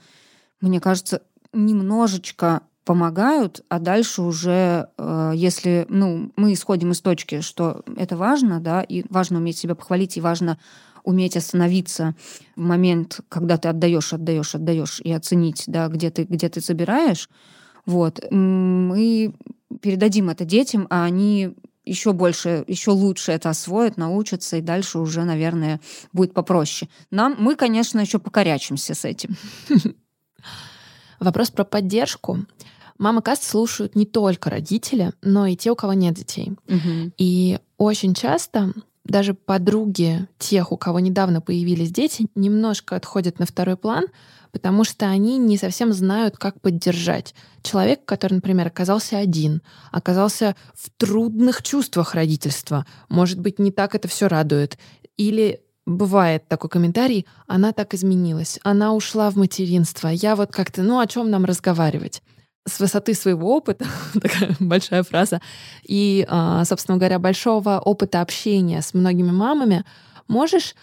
мне кажется, немножечко помогают, а дальше уже, если мы исходим из точки, что это важно, да, и важно уметь себя похвалить, и важно уметь остановиться в момент, когда ты отдаешь, и оценить, да, где ты забираешь, вот, мы передадим это детям, а они еще больше, еще лучше это освоят, научатся, и дальше уже, наверное, будет попроще. Мы, конечно, еще покорячимся с этим. Вопрос про поддержку. Мама Каст слушают не только родители, но и те, у кого нет детей. Угу. И очень часто даже подруги тех, у кого недавно появились дети, немножко отходят на второй план, потому что они не совсем знают, как поддержать человека, который, например, оказался один, оказался в трудных чувствах родительства. Может быть, не так это все радует. Или бывает такой комментарий: она так изменилась, она ушла в материнство, я вот как-то, о чем нам разговаривать? С высоты своего опыта, такая большая фраза, и, собственно говоря, большого опыта общения с многими мамами, можешь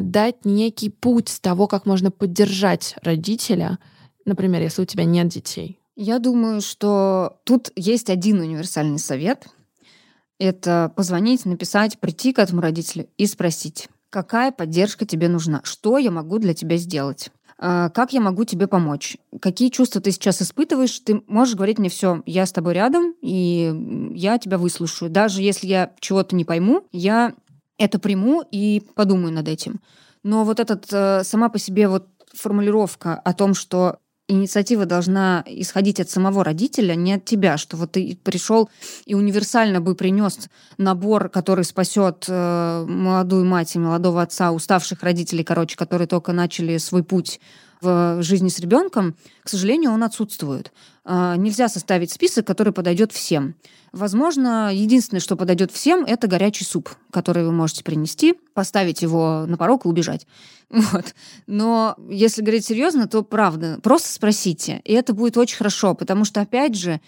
дать некий путь того, как можно поддержать родителя, например, если у тебя нет детей? Я думаю, что тут есть один универсальный совет. Это позвонить, написать, прийти к этому родителю и спросить, какая поддержка тебе нужна, что я могу для тебя сделать. Как я могу тебе помочь? Какие чувства ты сейчас испытываешь? Ты можешь говорить мне: все, я с тобой рядом, и я тебя выслушаю. Даже если я чего-то не пойму, я это приму и подумаю над этим. Но вот эта сама по себе вот формулировка о том, что инициатива должна исходить от самого родителя, не от тебя, что вот ты пришел и универсально бы принес набор, который спасет молодую мать и молодого отца, уставших родителей, которые только начали свой путь в жизни с ребенком, к сожалению, он отсутствует. Нельзя составить список, который подойдет всем. Возможно, единственное, что подойдет всем, это горячий суп, который вы можете принести, поставить его на порог и убежать. Вот. Но если говорить серьезно, то правда, просто спросите, и это будет очень хорошо, потому что, опять же,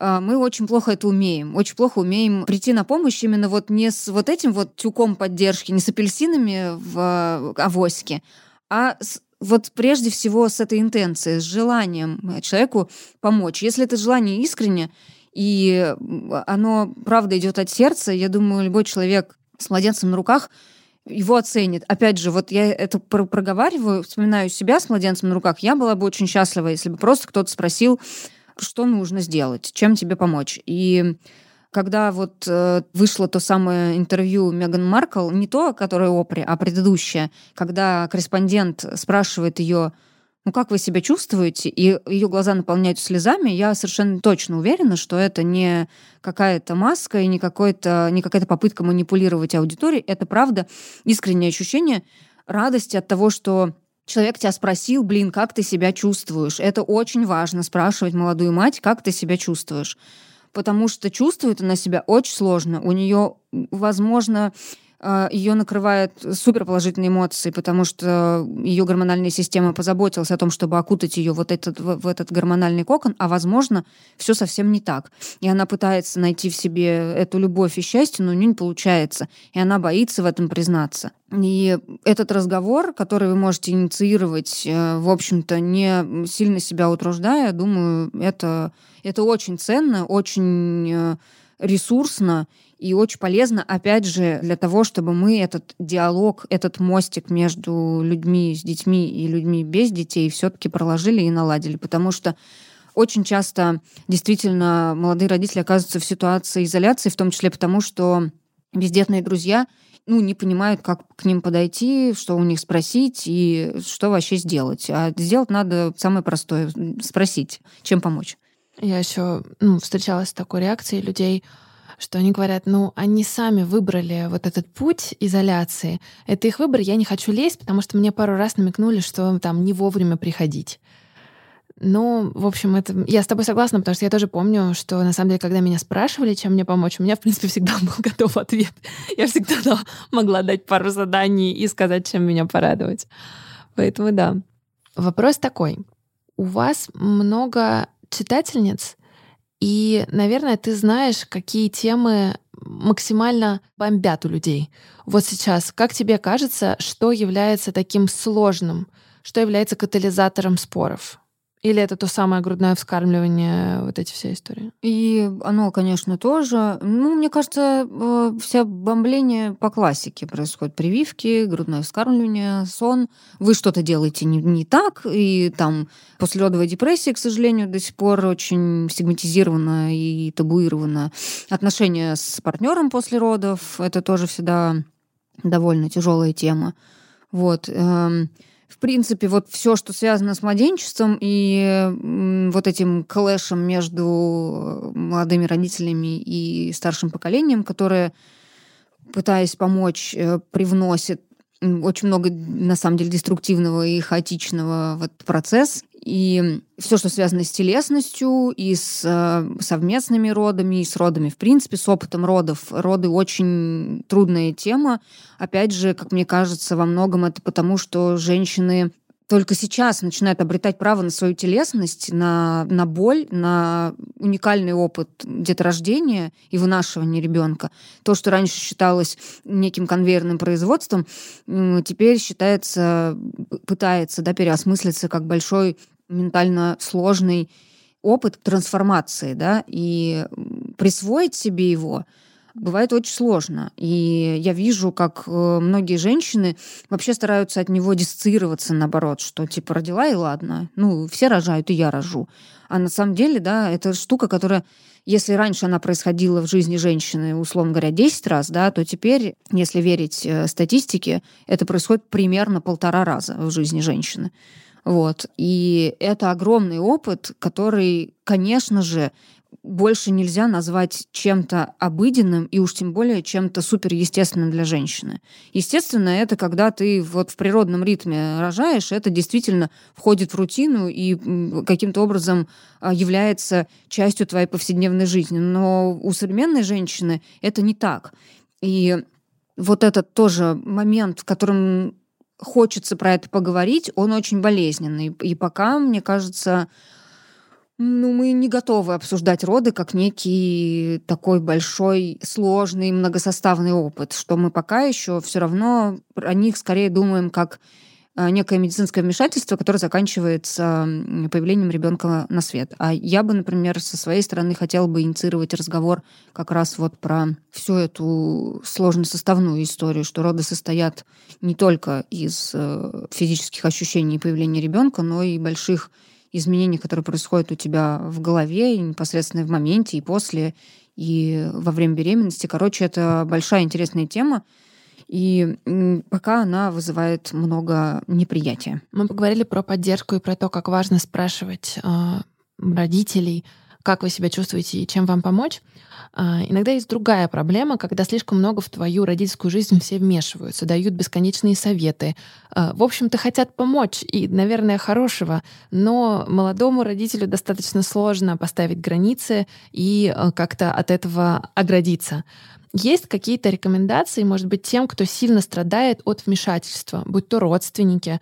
мы очень плохо это умеем. Очень плохо умеем прийти на помощь именно вот не с вот этим вот тюком поддержки, не с апельсинами в авоське, а с вот прежде всего с этой интенцией, с желанием человеку помочь. Если это желание искренне, и оно, правда, идет от сердца, я думаю, любой человек с младенцем на руках его оценит. Опять же, вот я это проговариваю, вспоминаю себя с младенцем на руках. Я была бы очень счастлива, если бы просто кто-то спросил, что нужно сделать, чем тебе помочь. И когда вот вышло то самое интервью Меган Маркл, не то, которое Опре, а предыдущее, когда корреспондент спрашивает ее, как вы себя чувствуете, и ее глаза наполняются слезами, я совершенно точно уверена, что это не какая-то маска и не какая-то попытка манипулировать аудиторией. Это правда искреннее ощущение радости от того, что человек тебя спросил: как ты себя чувствуешь? Это очень важно — спрашивать молодую мать, как ты себя чувствуешь. Потому что чувствует она себя очень сложно. У нее, возможно, ее накрывают суперположительные эмоции, потому что ее гормональная система позаботилась о том, чтобы окутать ее в этот гормональный кокон, а, возможно, все совсем не так. И она пытается найти в себе эту любовь и счастье, но у нее не получается. И она боится в этом признаться. И этот разговор, который вы можете инициировать, в общем-то, не сильно себя утруждая, думаю, это очень ценно, очень ресурсно и очень полезно, опять же, для того, чтобы мы этот диалог, этот мостик между людьми с детьми и людьми без детей все-таки проложили и наладили. Потому что очень часто действительно молодые родители оказываются в ситуации изоляции, в том числе потому, что бездетные друзья не понимают, как к ним подойти, что у них спросить и что вообще сделать. А сделать надо самое простое — спросить, чем помочь. Я еще встречалась с такой реакцией людей, что они говорят, они сами выбрали вот этот путь изоляции. Это их выбор, я не хочу лезть, потому что мне пару раз намекнули, что там не вовремя приходить. В общем, это я с тобой согласна, потому что я тоже помню, что, на самом деле, когда меня спрашивали, чем мне помочь, у меня, в принципе, всегда был готов ответ. Я всегда могла дать пару заданий и сказать, чем меня порадовать. Поэтому да. Вопрос такой. У вас много читательниц, и, наверное, ты знаешь, какие темы максимально бомбят у людей. Вот сейчас, как тебе кажется, что является таким сложным, что является катализатором споров? Или это то самое грудное вскармливание, вот эти все истории? И оно, конечно, тоже. Мне кажется, все бомбление по классике происходит. Прививки, грудное вскармливание, сон. Вы что-то делаете не так, и там послелёдовая депрессия, к сожалению, до сих пор очень стигматизирована и табуирована. Отношения с партнером после родов — это тоже всегда довольно тяжелая тема. Вот. В принципе, вот все, что связано с младенчеством и вот этим клэшем между молодыми родителями и старшим поколением, которое, пытаясь помочь, привносит очень много, на самом деле, деструктивного и хаотичного в этот процесс. И все, что связано с телесностью, и с совместными родами, и с родами, в принципе, с опытом родов. Роды очень трудная тема. Опять же, как мне кажется, во многом это потому, что женщины только сейчас начинают обретать право на свою телесность, на боль, на уникальный опыт деторождения и вынашивания ребенка. То, что раньше считалось неким конвейерным производством, теперь пытается переосмыслиться как большой ментально сложный опыт трансформации, и присвоить себе его бывает очень сложно. И я вижу, как многие женщины вообще стараются от него диссоциироваться, наоборот, что типа родила и ладно. Все рожают, и я рожу. А на самом деле, это штука, которая, если раньше она происходила в жизни женщины, условно говоря, 10 раз, то теперь, если верить статистике, это происходит примерно 1,5 раза в жизни женщины. Вот. И это огромный опыт, который, конечно же, больше нельзя назвать чем-то обыденным и уж тем более чем-то суперестественным для женщины. Естественно, это когда ты в природном ритме рожаешь, это действительно входит в рутину и каким-то образом является частью твоей повседневной жизни. Но у современной женщины это не так. И вот этот тоже момент, в котором хочется про это поговорить, он очень болезненный. И пока, мне кажется, мы не готовы обсуждать роды как некий такой большой, сложный, многосоставный опыт, что мы пока еще все равно о них скорее думаем как некое медицинское вмешательство, которое заканчивается появлением ребенка на свет. А я бы, например, со своей стороны хотела бы инициировать разговор как раз про всю эту сложносоставную историю, что роды состоят не только из физических ощущений и появления ребенка, но и больших изменения, которые происходят у тебя в голове, и непосредственно в моменте, и после, и во время беременности. Короче, это большая интересная тема, и пока она вызывает много неприятия. Мы поговорили про поддержку и про то, как важно спрашивать родителей, как вы себя чувствуете и чем вам помочь. Иногда есть другая проблема, когда слишком много в твою родительскую жизнь все вмешиваются, дают бесконечные советы. В общем-то, хотят помочь, и, наверное, хорошего, но молодому родителю достаточно сложно поставить границы и как-то от этого оградиться. Есть какие-то рекомендации, может быть, тем, кто сильно страдает от вмешательства, будь то родственники,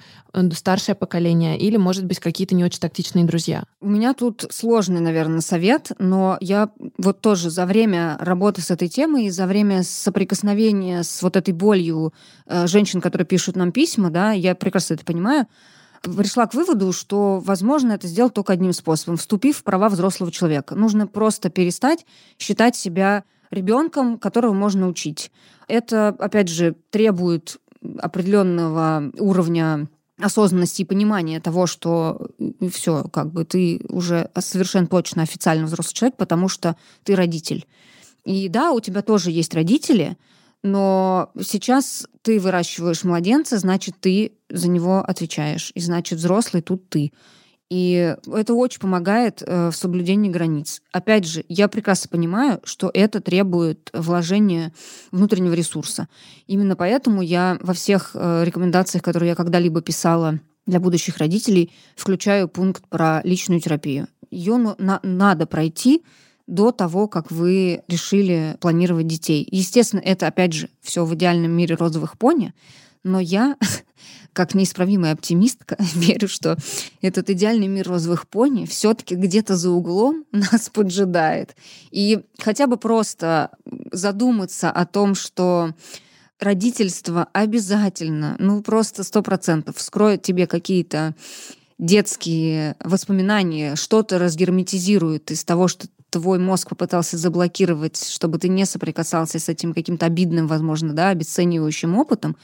старшее поколение или, может быть, какие-то не очень тактичные друзья? У меня тут сложный, наверное, совет, но я вот тоже за время работы с этой темой и за время соприкосновения с вот этой болью женщин, которые пишут нам письма, да, я прекрасно это понимаю, пришла к выводу, что возможно это сделать только одним способом, вступив в права взрослого человека. Нужно просто перестать считать себя ребенком, которого можно учить. Это, опять же, требует определенного уровня осознанности и понимания того, что все, как бы ты уже совершенно точно официально взрослый человек, потому что ты родитель. И да, у тебя тоже есть родители, но сейчас ты выращиваешь младенца, значит, ты за него отвечаешь. И значит, взрослый тут ты. И это очень помогает в соблюдении границ. Опять же, я прекрасно понимаю, что это требует вложения внутреннего ресурса. Именно поэтому я во всех рекомендациях, которые я когда-либо писала для будущих родителей, включаю пункт про личную терапию. Ее надо пройти до того, как вы решили планировать детей. Естественно, это, опять же, все в идеальном мире розовых пони, но я, как неисправимая оптимистка, верю, что этот идеальный мир розовых пони все-таки где-то за углом нас поджидает. И хотя бы просто задуматься о том, что родительство обязательно, ну просто 100% вскроет тебе какие-то детские воспоминания, что-то разгерметизирует из того, что твой мозг попытался заблокировать, чтобы ты не соприкасался с этим каким-то обидным, возможно, да, обесценивающим опытом,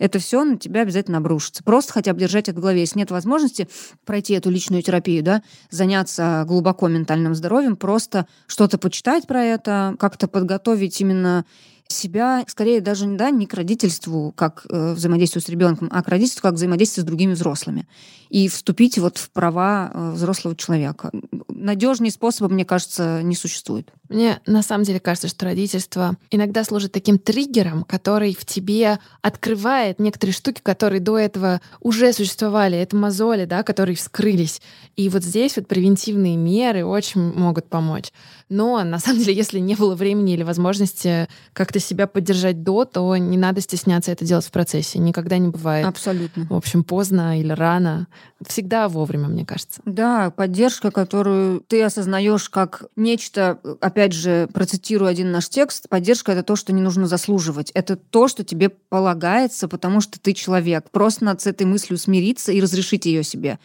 это все на тебя обязательно обрушится. Просто хотя бы держать это в голове. Если нет возможности пройти эту личную терапию, да, заняться глубоко ментальным здоровьем, просто что-то почитать про это, как-то подготовить именно себя, скорее даже да, не к родительству, как взаимодействию с ребенком, а к родительству, как взаимодействию с другими взрослыми. И вступить вот в права взрослого человека. Надежнее способа, мне кажется, не существует. Мне на самом деле кажется, что родительство иногда служит таким триггером, который в тебе открывает некоторые штуки, которые до этого уже существовали. Это мозоли, да, которые вскрылись. И вот здесь вот превентивные меры очень могут помочь. Но на самом деле, если не было времени или возможности как-то себя поддержать до, то не надо стесняться это делать в процессе. Никогда не бывает. Абсолютно. В общем, поздно или рано. Всегда вовремя, мне кажется. Да, поддержка, которую ты осознаешь как нечто, опять же, процитирую один наш текст, поддержка — это то, что не нужно заслуживать. Это то, что тебе полагается, потому что ты человек. Просто надо с этой мыслью смириться и разрешить ее себе.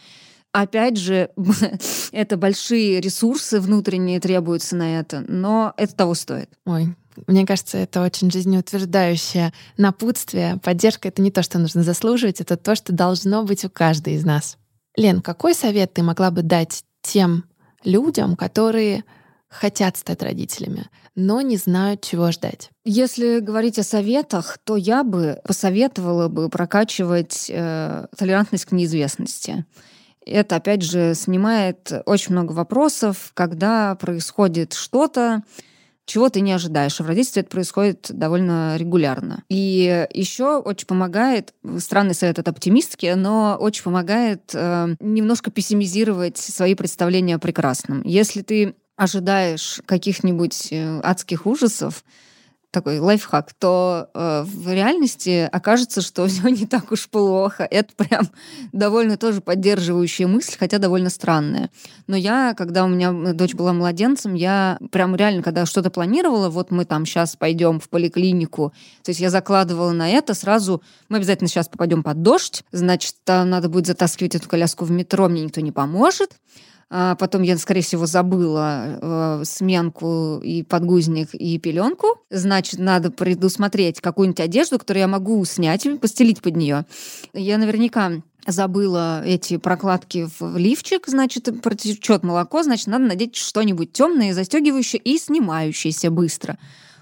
Опять же, это большие ресурсы внутренние требуются на это, но это того стоит. Ой, мне кажется, это очень жизнеутверждающее напутствие. Поддержка — это не то, что нужно заслуживать, это то, что должно быть у каждой из нас. Лен, какой совет ты могла бы дать тем людям, которые хотят стать родителями, но не знают, чего ждать? Если говорить о советах, то я бы посоветовала бы прокачивать толерантность к неизвестности. Это, опять же, снимает очень много вопросов, когда происходит что-то, чего ты не ожидаешь. В родительстве это происходит довольно регулярно. И еще очень помогает, странный совет от оптимистки, но очень помогает немножко пессимизировать свои представления о прекрасном. Если ты ожидаешь каких-нибудь адских ужасов, такой лайфхак, то в реальности окажется, что все не так уж плохо. Это прям довольно тоже поддерживающая мысль, хотя довольно странная. Но я, когда у меня дочь была младенцем, я прям реально, когда что-то планировала, вот мы там сейчас пойдем в поликлинику, то есть я закладывала на это сразу, мы обязательно сейчас попадем под дождь, значит, надо будет затаскивать эту коляску в метро, мне никто не поможет. Потом я, скорее всего, забыла сменку и подгузник, и пеленку. Значит, надо предусмотреть какую-нибудь одежду, которую я могу снять и постелить под нее. Я наверняка забыла эти прокладки в лифчик, значит, протечет молоко, значит, надо надеть что-нибудь темное, застегивающее и снимающееся быстро.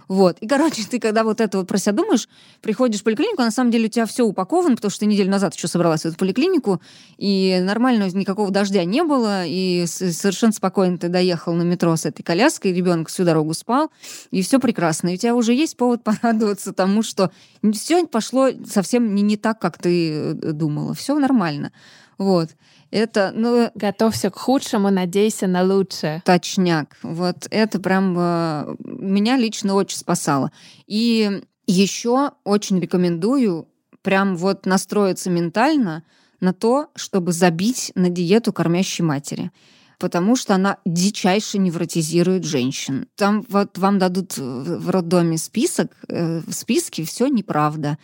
Вот. И, короче, ты когда вот этого про себя думаешь, приходишь в поликлинику, на самом деле у тебя все упаковано, потому что ты неделю назад еще собралась в эту поликлинику, и нормально никакого дождя не было, и совершенно спокойно ты доехал на метро с этой коляской, ребенок всю дорогу спал, и все прекрасно. И у тебя уже есть повод порадоваться тому, что все пошло совсем не так, как ты думала. Все нормально. Вот. Это, ну... Готовься к худшему, надейся на лучшее. Точняк. Вот это прям меня лично очень спасало. И еще очень рекомендую прям вот настроиться ментально на то, чтобы забить на диету кормящей матери. Потому что она дичайше невротизирует женщин. Там вот вам дадут в роддоме список, в списке все неправда.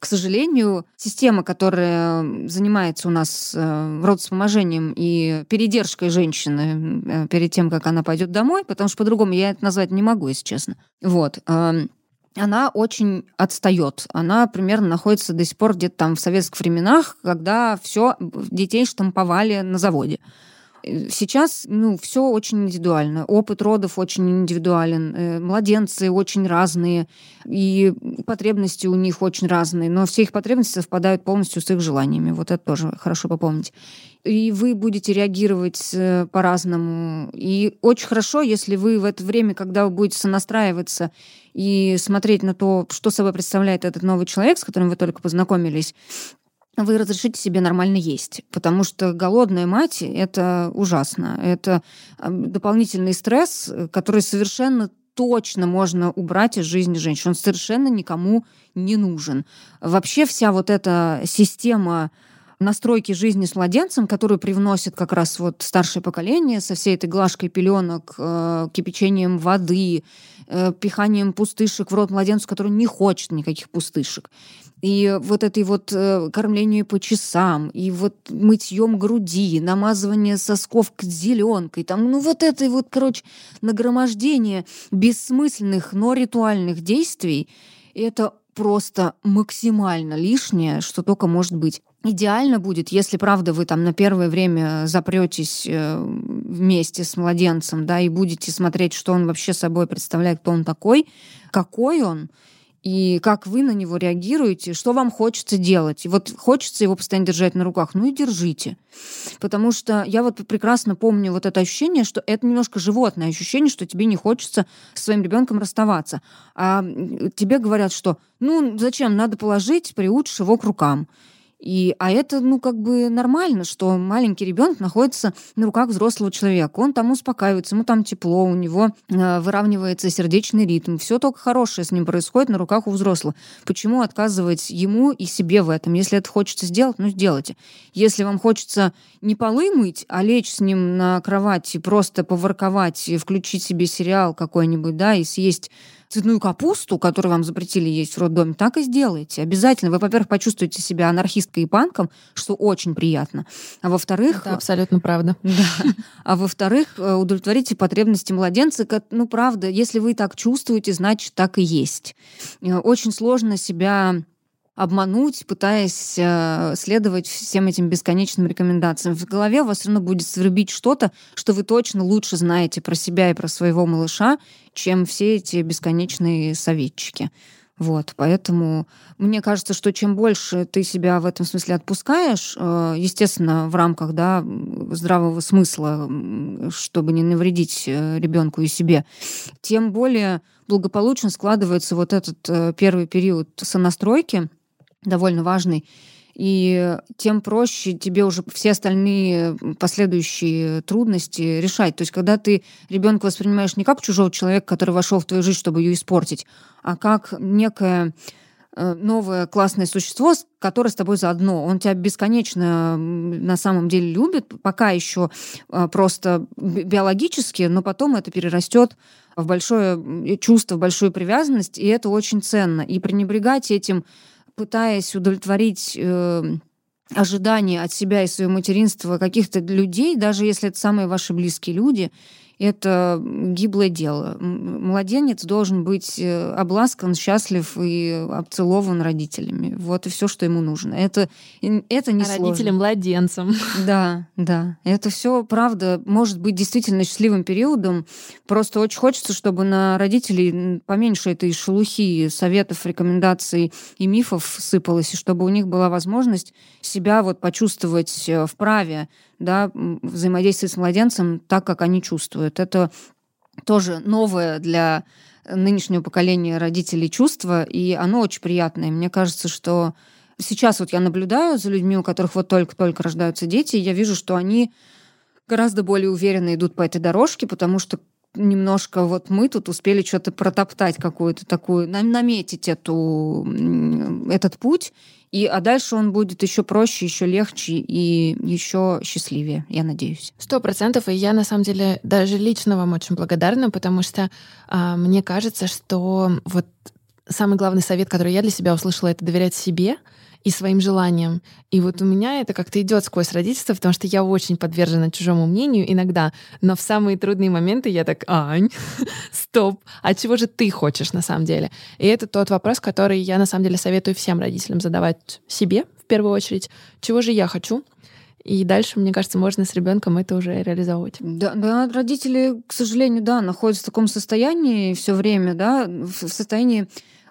К сожалению, система, которая занимается у нас родовспоможением и передержкой женщины перед тем, как она пойдет домой, потому что по-другому я это назвать не могу, если честно. Вот. Она очень отстает. Она примерно находится до сих пор где-то там в советских временах, когда все детей штамповали на заводе. Сейчас, ну, все очень индивидуально. Опыт родов очень индивидуален. Младенцы очень разные. И потребности у них очень разные. Но все их потребности совпадают полностью с их желаниями. Вот это тоже хорошо попомнить. И вы будете реагировать по-разному. И очень хорошо, если вы в это время, когда вы будете сонастраиваться и смотреть на то, что собой представляет этот новый человек, с которым вы только познакомились, вы разрешите себе нормально есть, потому что голодная мать – это ужасно. Это дополнительный стресс, который совершенно точно можно убрать из жизни женщин. Он совершенно никому не нужен. Вообще вся вот эта система настройки жизни с младенцем, которую привносит как раз вот старшее поколение со всей этой глажкой пеленок, кипячением воды, пиханием пустышек в рот младенцу, который не хочет никаких пустышек. И вот это вот кормление по часам, и вот мытьем груди, намазывание сосков к зеленкой, там, ну вот это вот, короче, нагромождение бессмысленных, но ритуальных действий, это просто максимально лишнее, что только может быть. Идеально будет, если, правда, вы там на первое время запретесь вместе с младенцем, да, и будете смотреть, что он вообще собой представляет, кто он такой, какой он, и как вы на него реагируете, что вам хочется делать. И вот хочется его постоянно держать на руках, ну и держите. Потому что я вот прекрасно помню вот это ощущение, что это немножко животное ощущение, что тебе не хочется со своим ребенком расставаться. А тебе говорят, что ну зачем, надо положить, приучишь его к рукам. А это, ну, как бы нормально, что маленький ребенок находится на руках взрослого человека. Он там успокаивается, ему там тепло, у него выравнивается сердечный ритм. Все только хорошее с ним происходит на руках у взрослого. Почему отказывать ему и себе в этом? Если это хочется сделать, ну, сделайте. Если вам хочется не полы мыть, а лечь с ним на кровать и просто поворковать, и включить себе сериал какой-нибудь, да, и съесть цветную капусту, которую вам запретили есть в роддоме, так и сделайте. Обязательно. Вы, во-первых, почувствуете себя анархисткой и панком, что очень приятно. А во-вторых... Это абсолютно правда. Да. А во-вторых, удовлетворите потребности младенца. Ну, правда, если вы так чувствуете, значит, так и есть. Очень сложно себя обмануть, пытаясь следовать всем этим бесконечным рекомендациям. В голове у вас все равно будет свербить что-то, что вы точно лучше знаете про себя и про своего малыша, чем все эти бесконечные советчики. Вот, поэтому мне кажется, что чем больше ты себя в этом смысле отпускаешь, естественно, в рамках, да, здравого смысла, чтобы не навредить ребенку и себе, тем более благополучно складывается вот этот первый период сонастройки, довольно важный, и тем проще тебе уже все остальные последующие трудности решать. То есть когда ты ребенка воспринимаешь не как чужого человека, который вошел в твою жизнь, чтобы ее испортить, а как некое новое классное существо, которое с тобой заодно. Он тебя бесконечно на самом деле любит, пока еще просто биологически, но потом это перерастет в большое чувство, в большую привязанность, и это очень ценно. И пренебрегать этим, пытаясь удовлетворить ожидания от себя и своего материнства каких-то людей, даже если это самые ваши близкие люди, это гиблое дело. Младенец должен быть обласкан, счастлив и обцелован родителями. Вот и все, что ему нужно. Это не сложно. Родителям-младенцам. Да, да. Это все, правда, может быть действительно счастливым периодом. Просто очень хочется, чтобы на родителей поменьше этой шелухи советов, рекомендаций и мифов сыпалось, и чтобы у них была возможность себя вот почувствовать вправе, да, взаимодействовать с младенцем так, как они чувствуют. Это тоже новое для нынешнего поколения родителей чувство, и оно очень приятное. Мне кажется, что Сейчас вот я наблюдаю за людьми, у которых вот только-только рождаются дети, и я вижу, что они гораздо более уверенно идут по этой дорожке, потому что немножко вот мы тут успели что-то протоптать, какую-то такую, наметить этот путь, а дальше он будет еще проще, еще легче и еще счастливее, я надеюсь. 100%, и я на самом деле даже лично вам очень благодарна, потому что мне кажется, что вот самый главный совет, который я для себя услышала, это доверять себе и своим желаниям. И вот у меня это как-то идет сквозь родительство, потому что я очень подвержена чужому мнению иногда, но в самые трудные моменты я так: Ань, стоп, а чего же ты хочешь на самом деле? И это тот вопрос, который я на самом деле советую всем родителям задавать себе в первую очередь. Чего же я хочу? И дальше, мне кажется, можно с ребенком это уже реализовывать. Да, родители, к сожалению, находятся в таком состоянии все время, в состоянии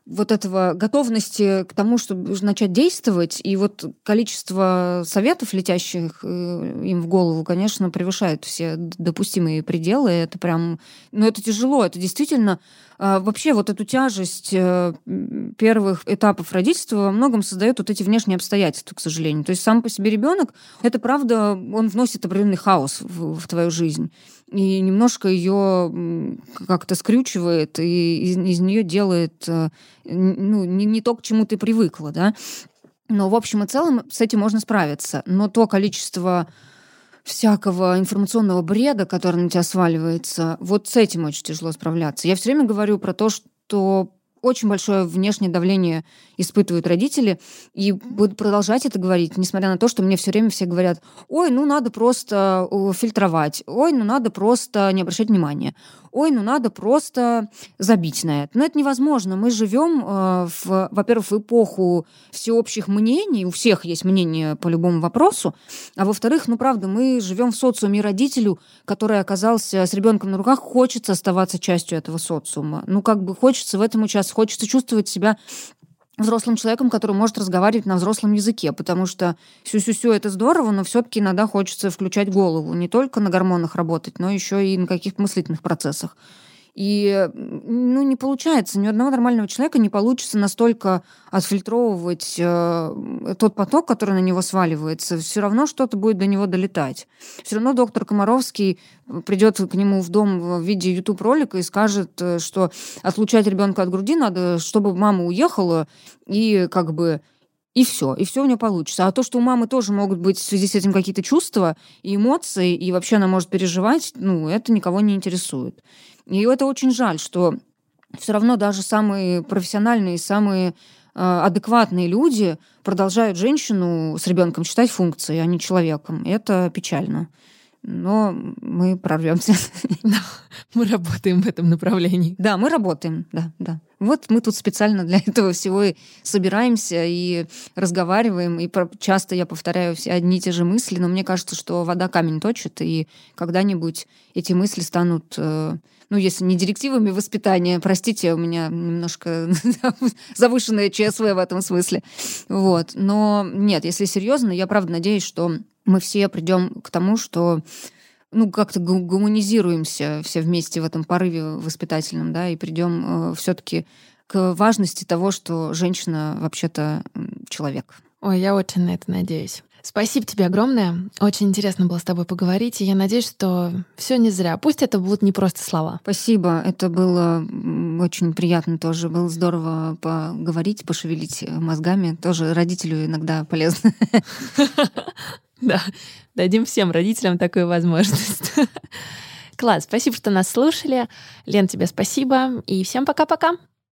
вот этого готовности к тому, чтобы начать действовать, и вот количество советов, летящих им в голову, конечно, превышает все допустимые пределы. Это прям... Но это тяжело, это действительно... Вообще вот эту тяжесть первых этапов родительства во многом создают вот эти внешние обстоятельства, к сожалению. То есть сам по себе ребенок, это правда, он вносит определенный хаос в твою жизнь. И немножко ее как-то скрючивает, и из нее делает не то, к чему ты привыкла, да. Но в общем и целом с этим можно справиться. Но то количество всякого информационного бреда, который на тебя сваливается, вот с этим очень тяжело справляться. Я все время говорю про то, что очень большое внешнее давление испытывают родители, и буду продолжать это говорить, несмотря на то, что мне все время все говорят: ой, ну надо просто фильтровать, ой, ну надо просто не обращать внимания, ой, ну надо просто забить на это. Но это невозможно. Мы живем, во-первых, в эпоху всеобщих мнений, у всех есть мнение по любому вопросу, а во-вторых, правда, мы живем в социуме, и родителю, который оказался с ребенком на руках, хочется оставаться частью этого социума. Хочется в этом участвовать. Хочется чувствовать себя взрослым человеком, который может разговаривать на взрослом языке, потому что сю-сю-сю — это здорово, но все-таки иногда хочется включать голову, не только на гормонах работать, но еще и на каких-то мыслительных процессах. И не получается, ни у одного нормального человека не получится настолько отфильтровывать тот поток, который на него сваливается. Все равно что-то будет до него долетать. Все равно доктор Комаровский придет к нему в дом в виде YouTube-ролика и скажет, что отлучать ребенка от груди надо, чтобы мама уехала, и все у нее получится. А то, что у мамы тоже могут быть в связи с этим какие-то чувства и эмоции, и вообще она может переживать, это никого не интересует. И это очень жаль, что все равно даже самые профессиональные, самые адекватные люди продолжают женщину с ребенком считать функцией, а не человеком. Это печально. Но мы прорвемся. Мы работаем в этом направлении. Да, мы работаем, да. Вот мы тут специально для этого всего и собираемся, и разговариваем, и часто я повторяю все одни и те же мысли, но мне кажется, что вода камень точит, и когда-нибудь эти мысли станут, если не директивами воспитания, простите, у меня немножко завышенное ЧСВ в этом смысле. Вот. Но нет, если серьезно, я правда надеюсь, что мы все придем к тому, что как-то гуманизируемся все вместе в этом порыве воспитательном, и придем все-таки к важности того, что женщина вообще-то человек. Ой, я очень на это надеюсь. Спасибо тебе огромное. Очень интересно было с тобой поговорить, и я надеюсь, что все не зря. Пусть это будут не просто слова. Спасибо. Это было очень приятно тоже. Было здорово поговорить, пошевелить мозгами. Тоже родителю иногда полезно. Да, дадим всем родителям такую возможность. Класс, спасибо, что нас слушали. Лен, тебе спасибо. И всем пока-пока.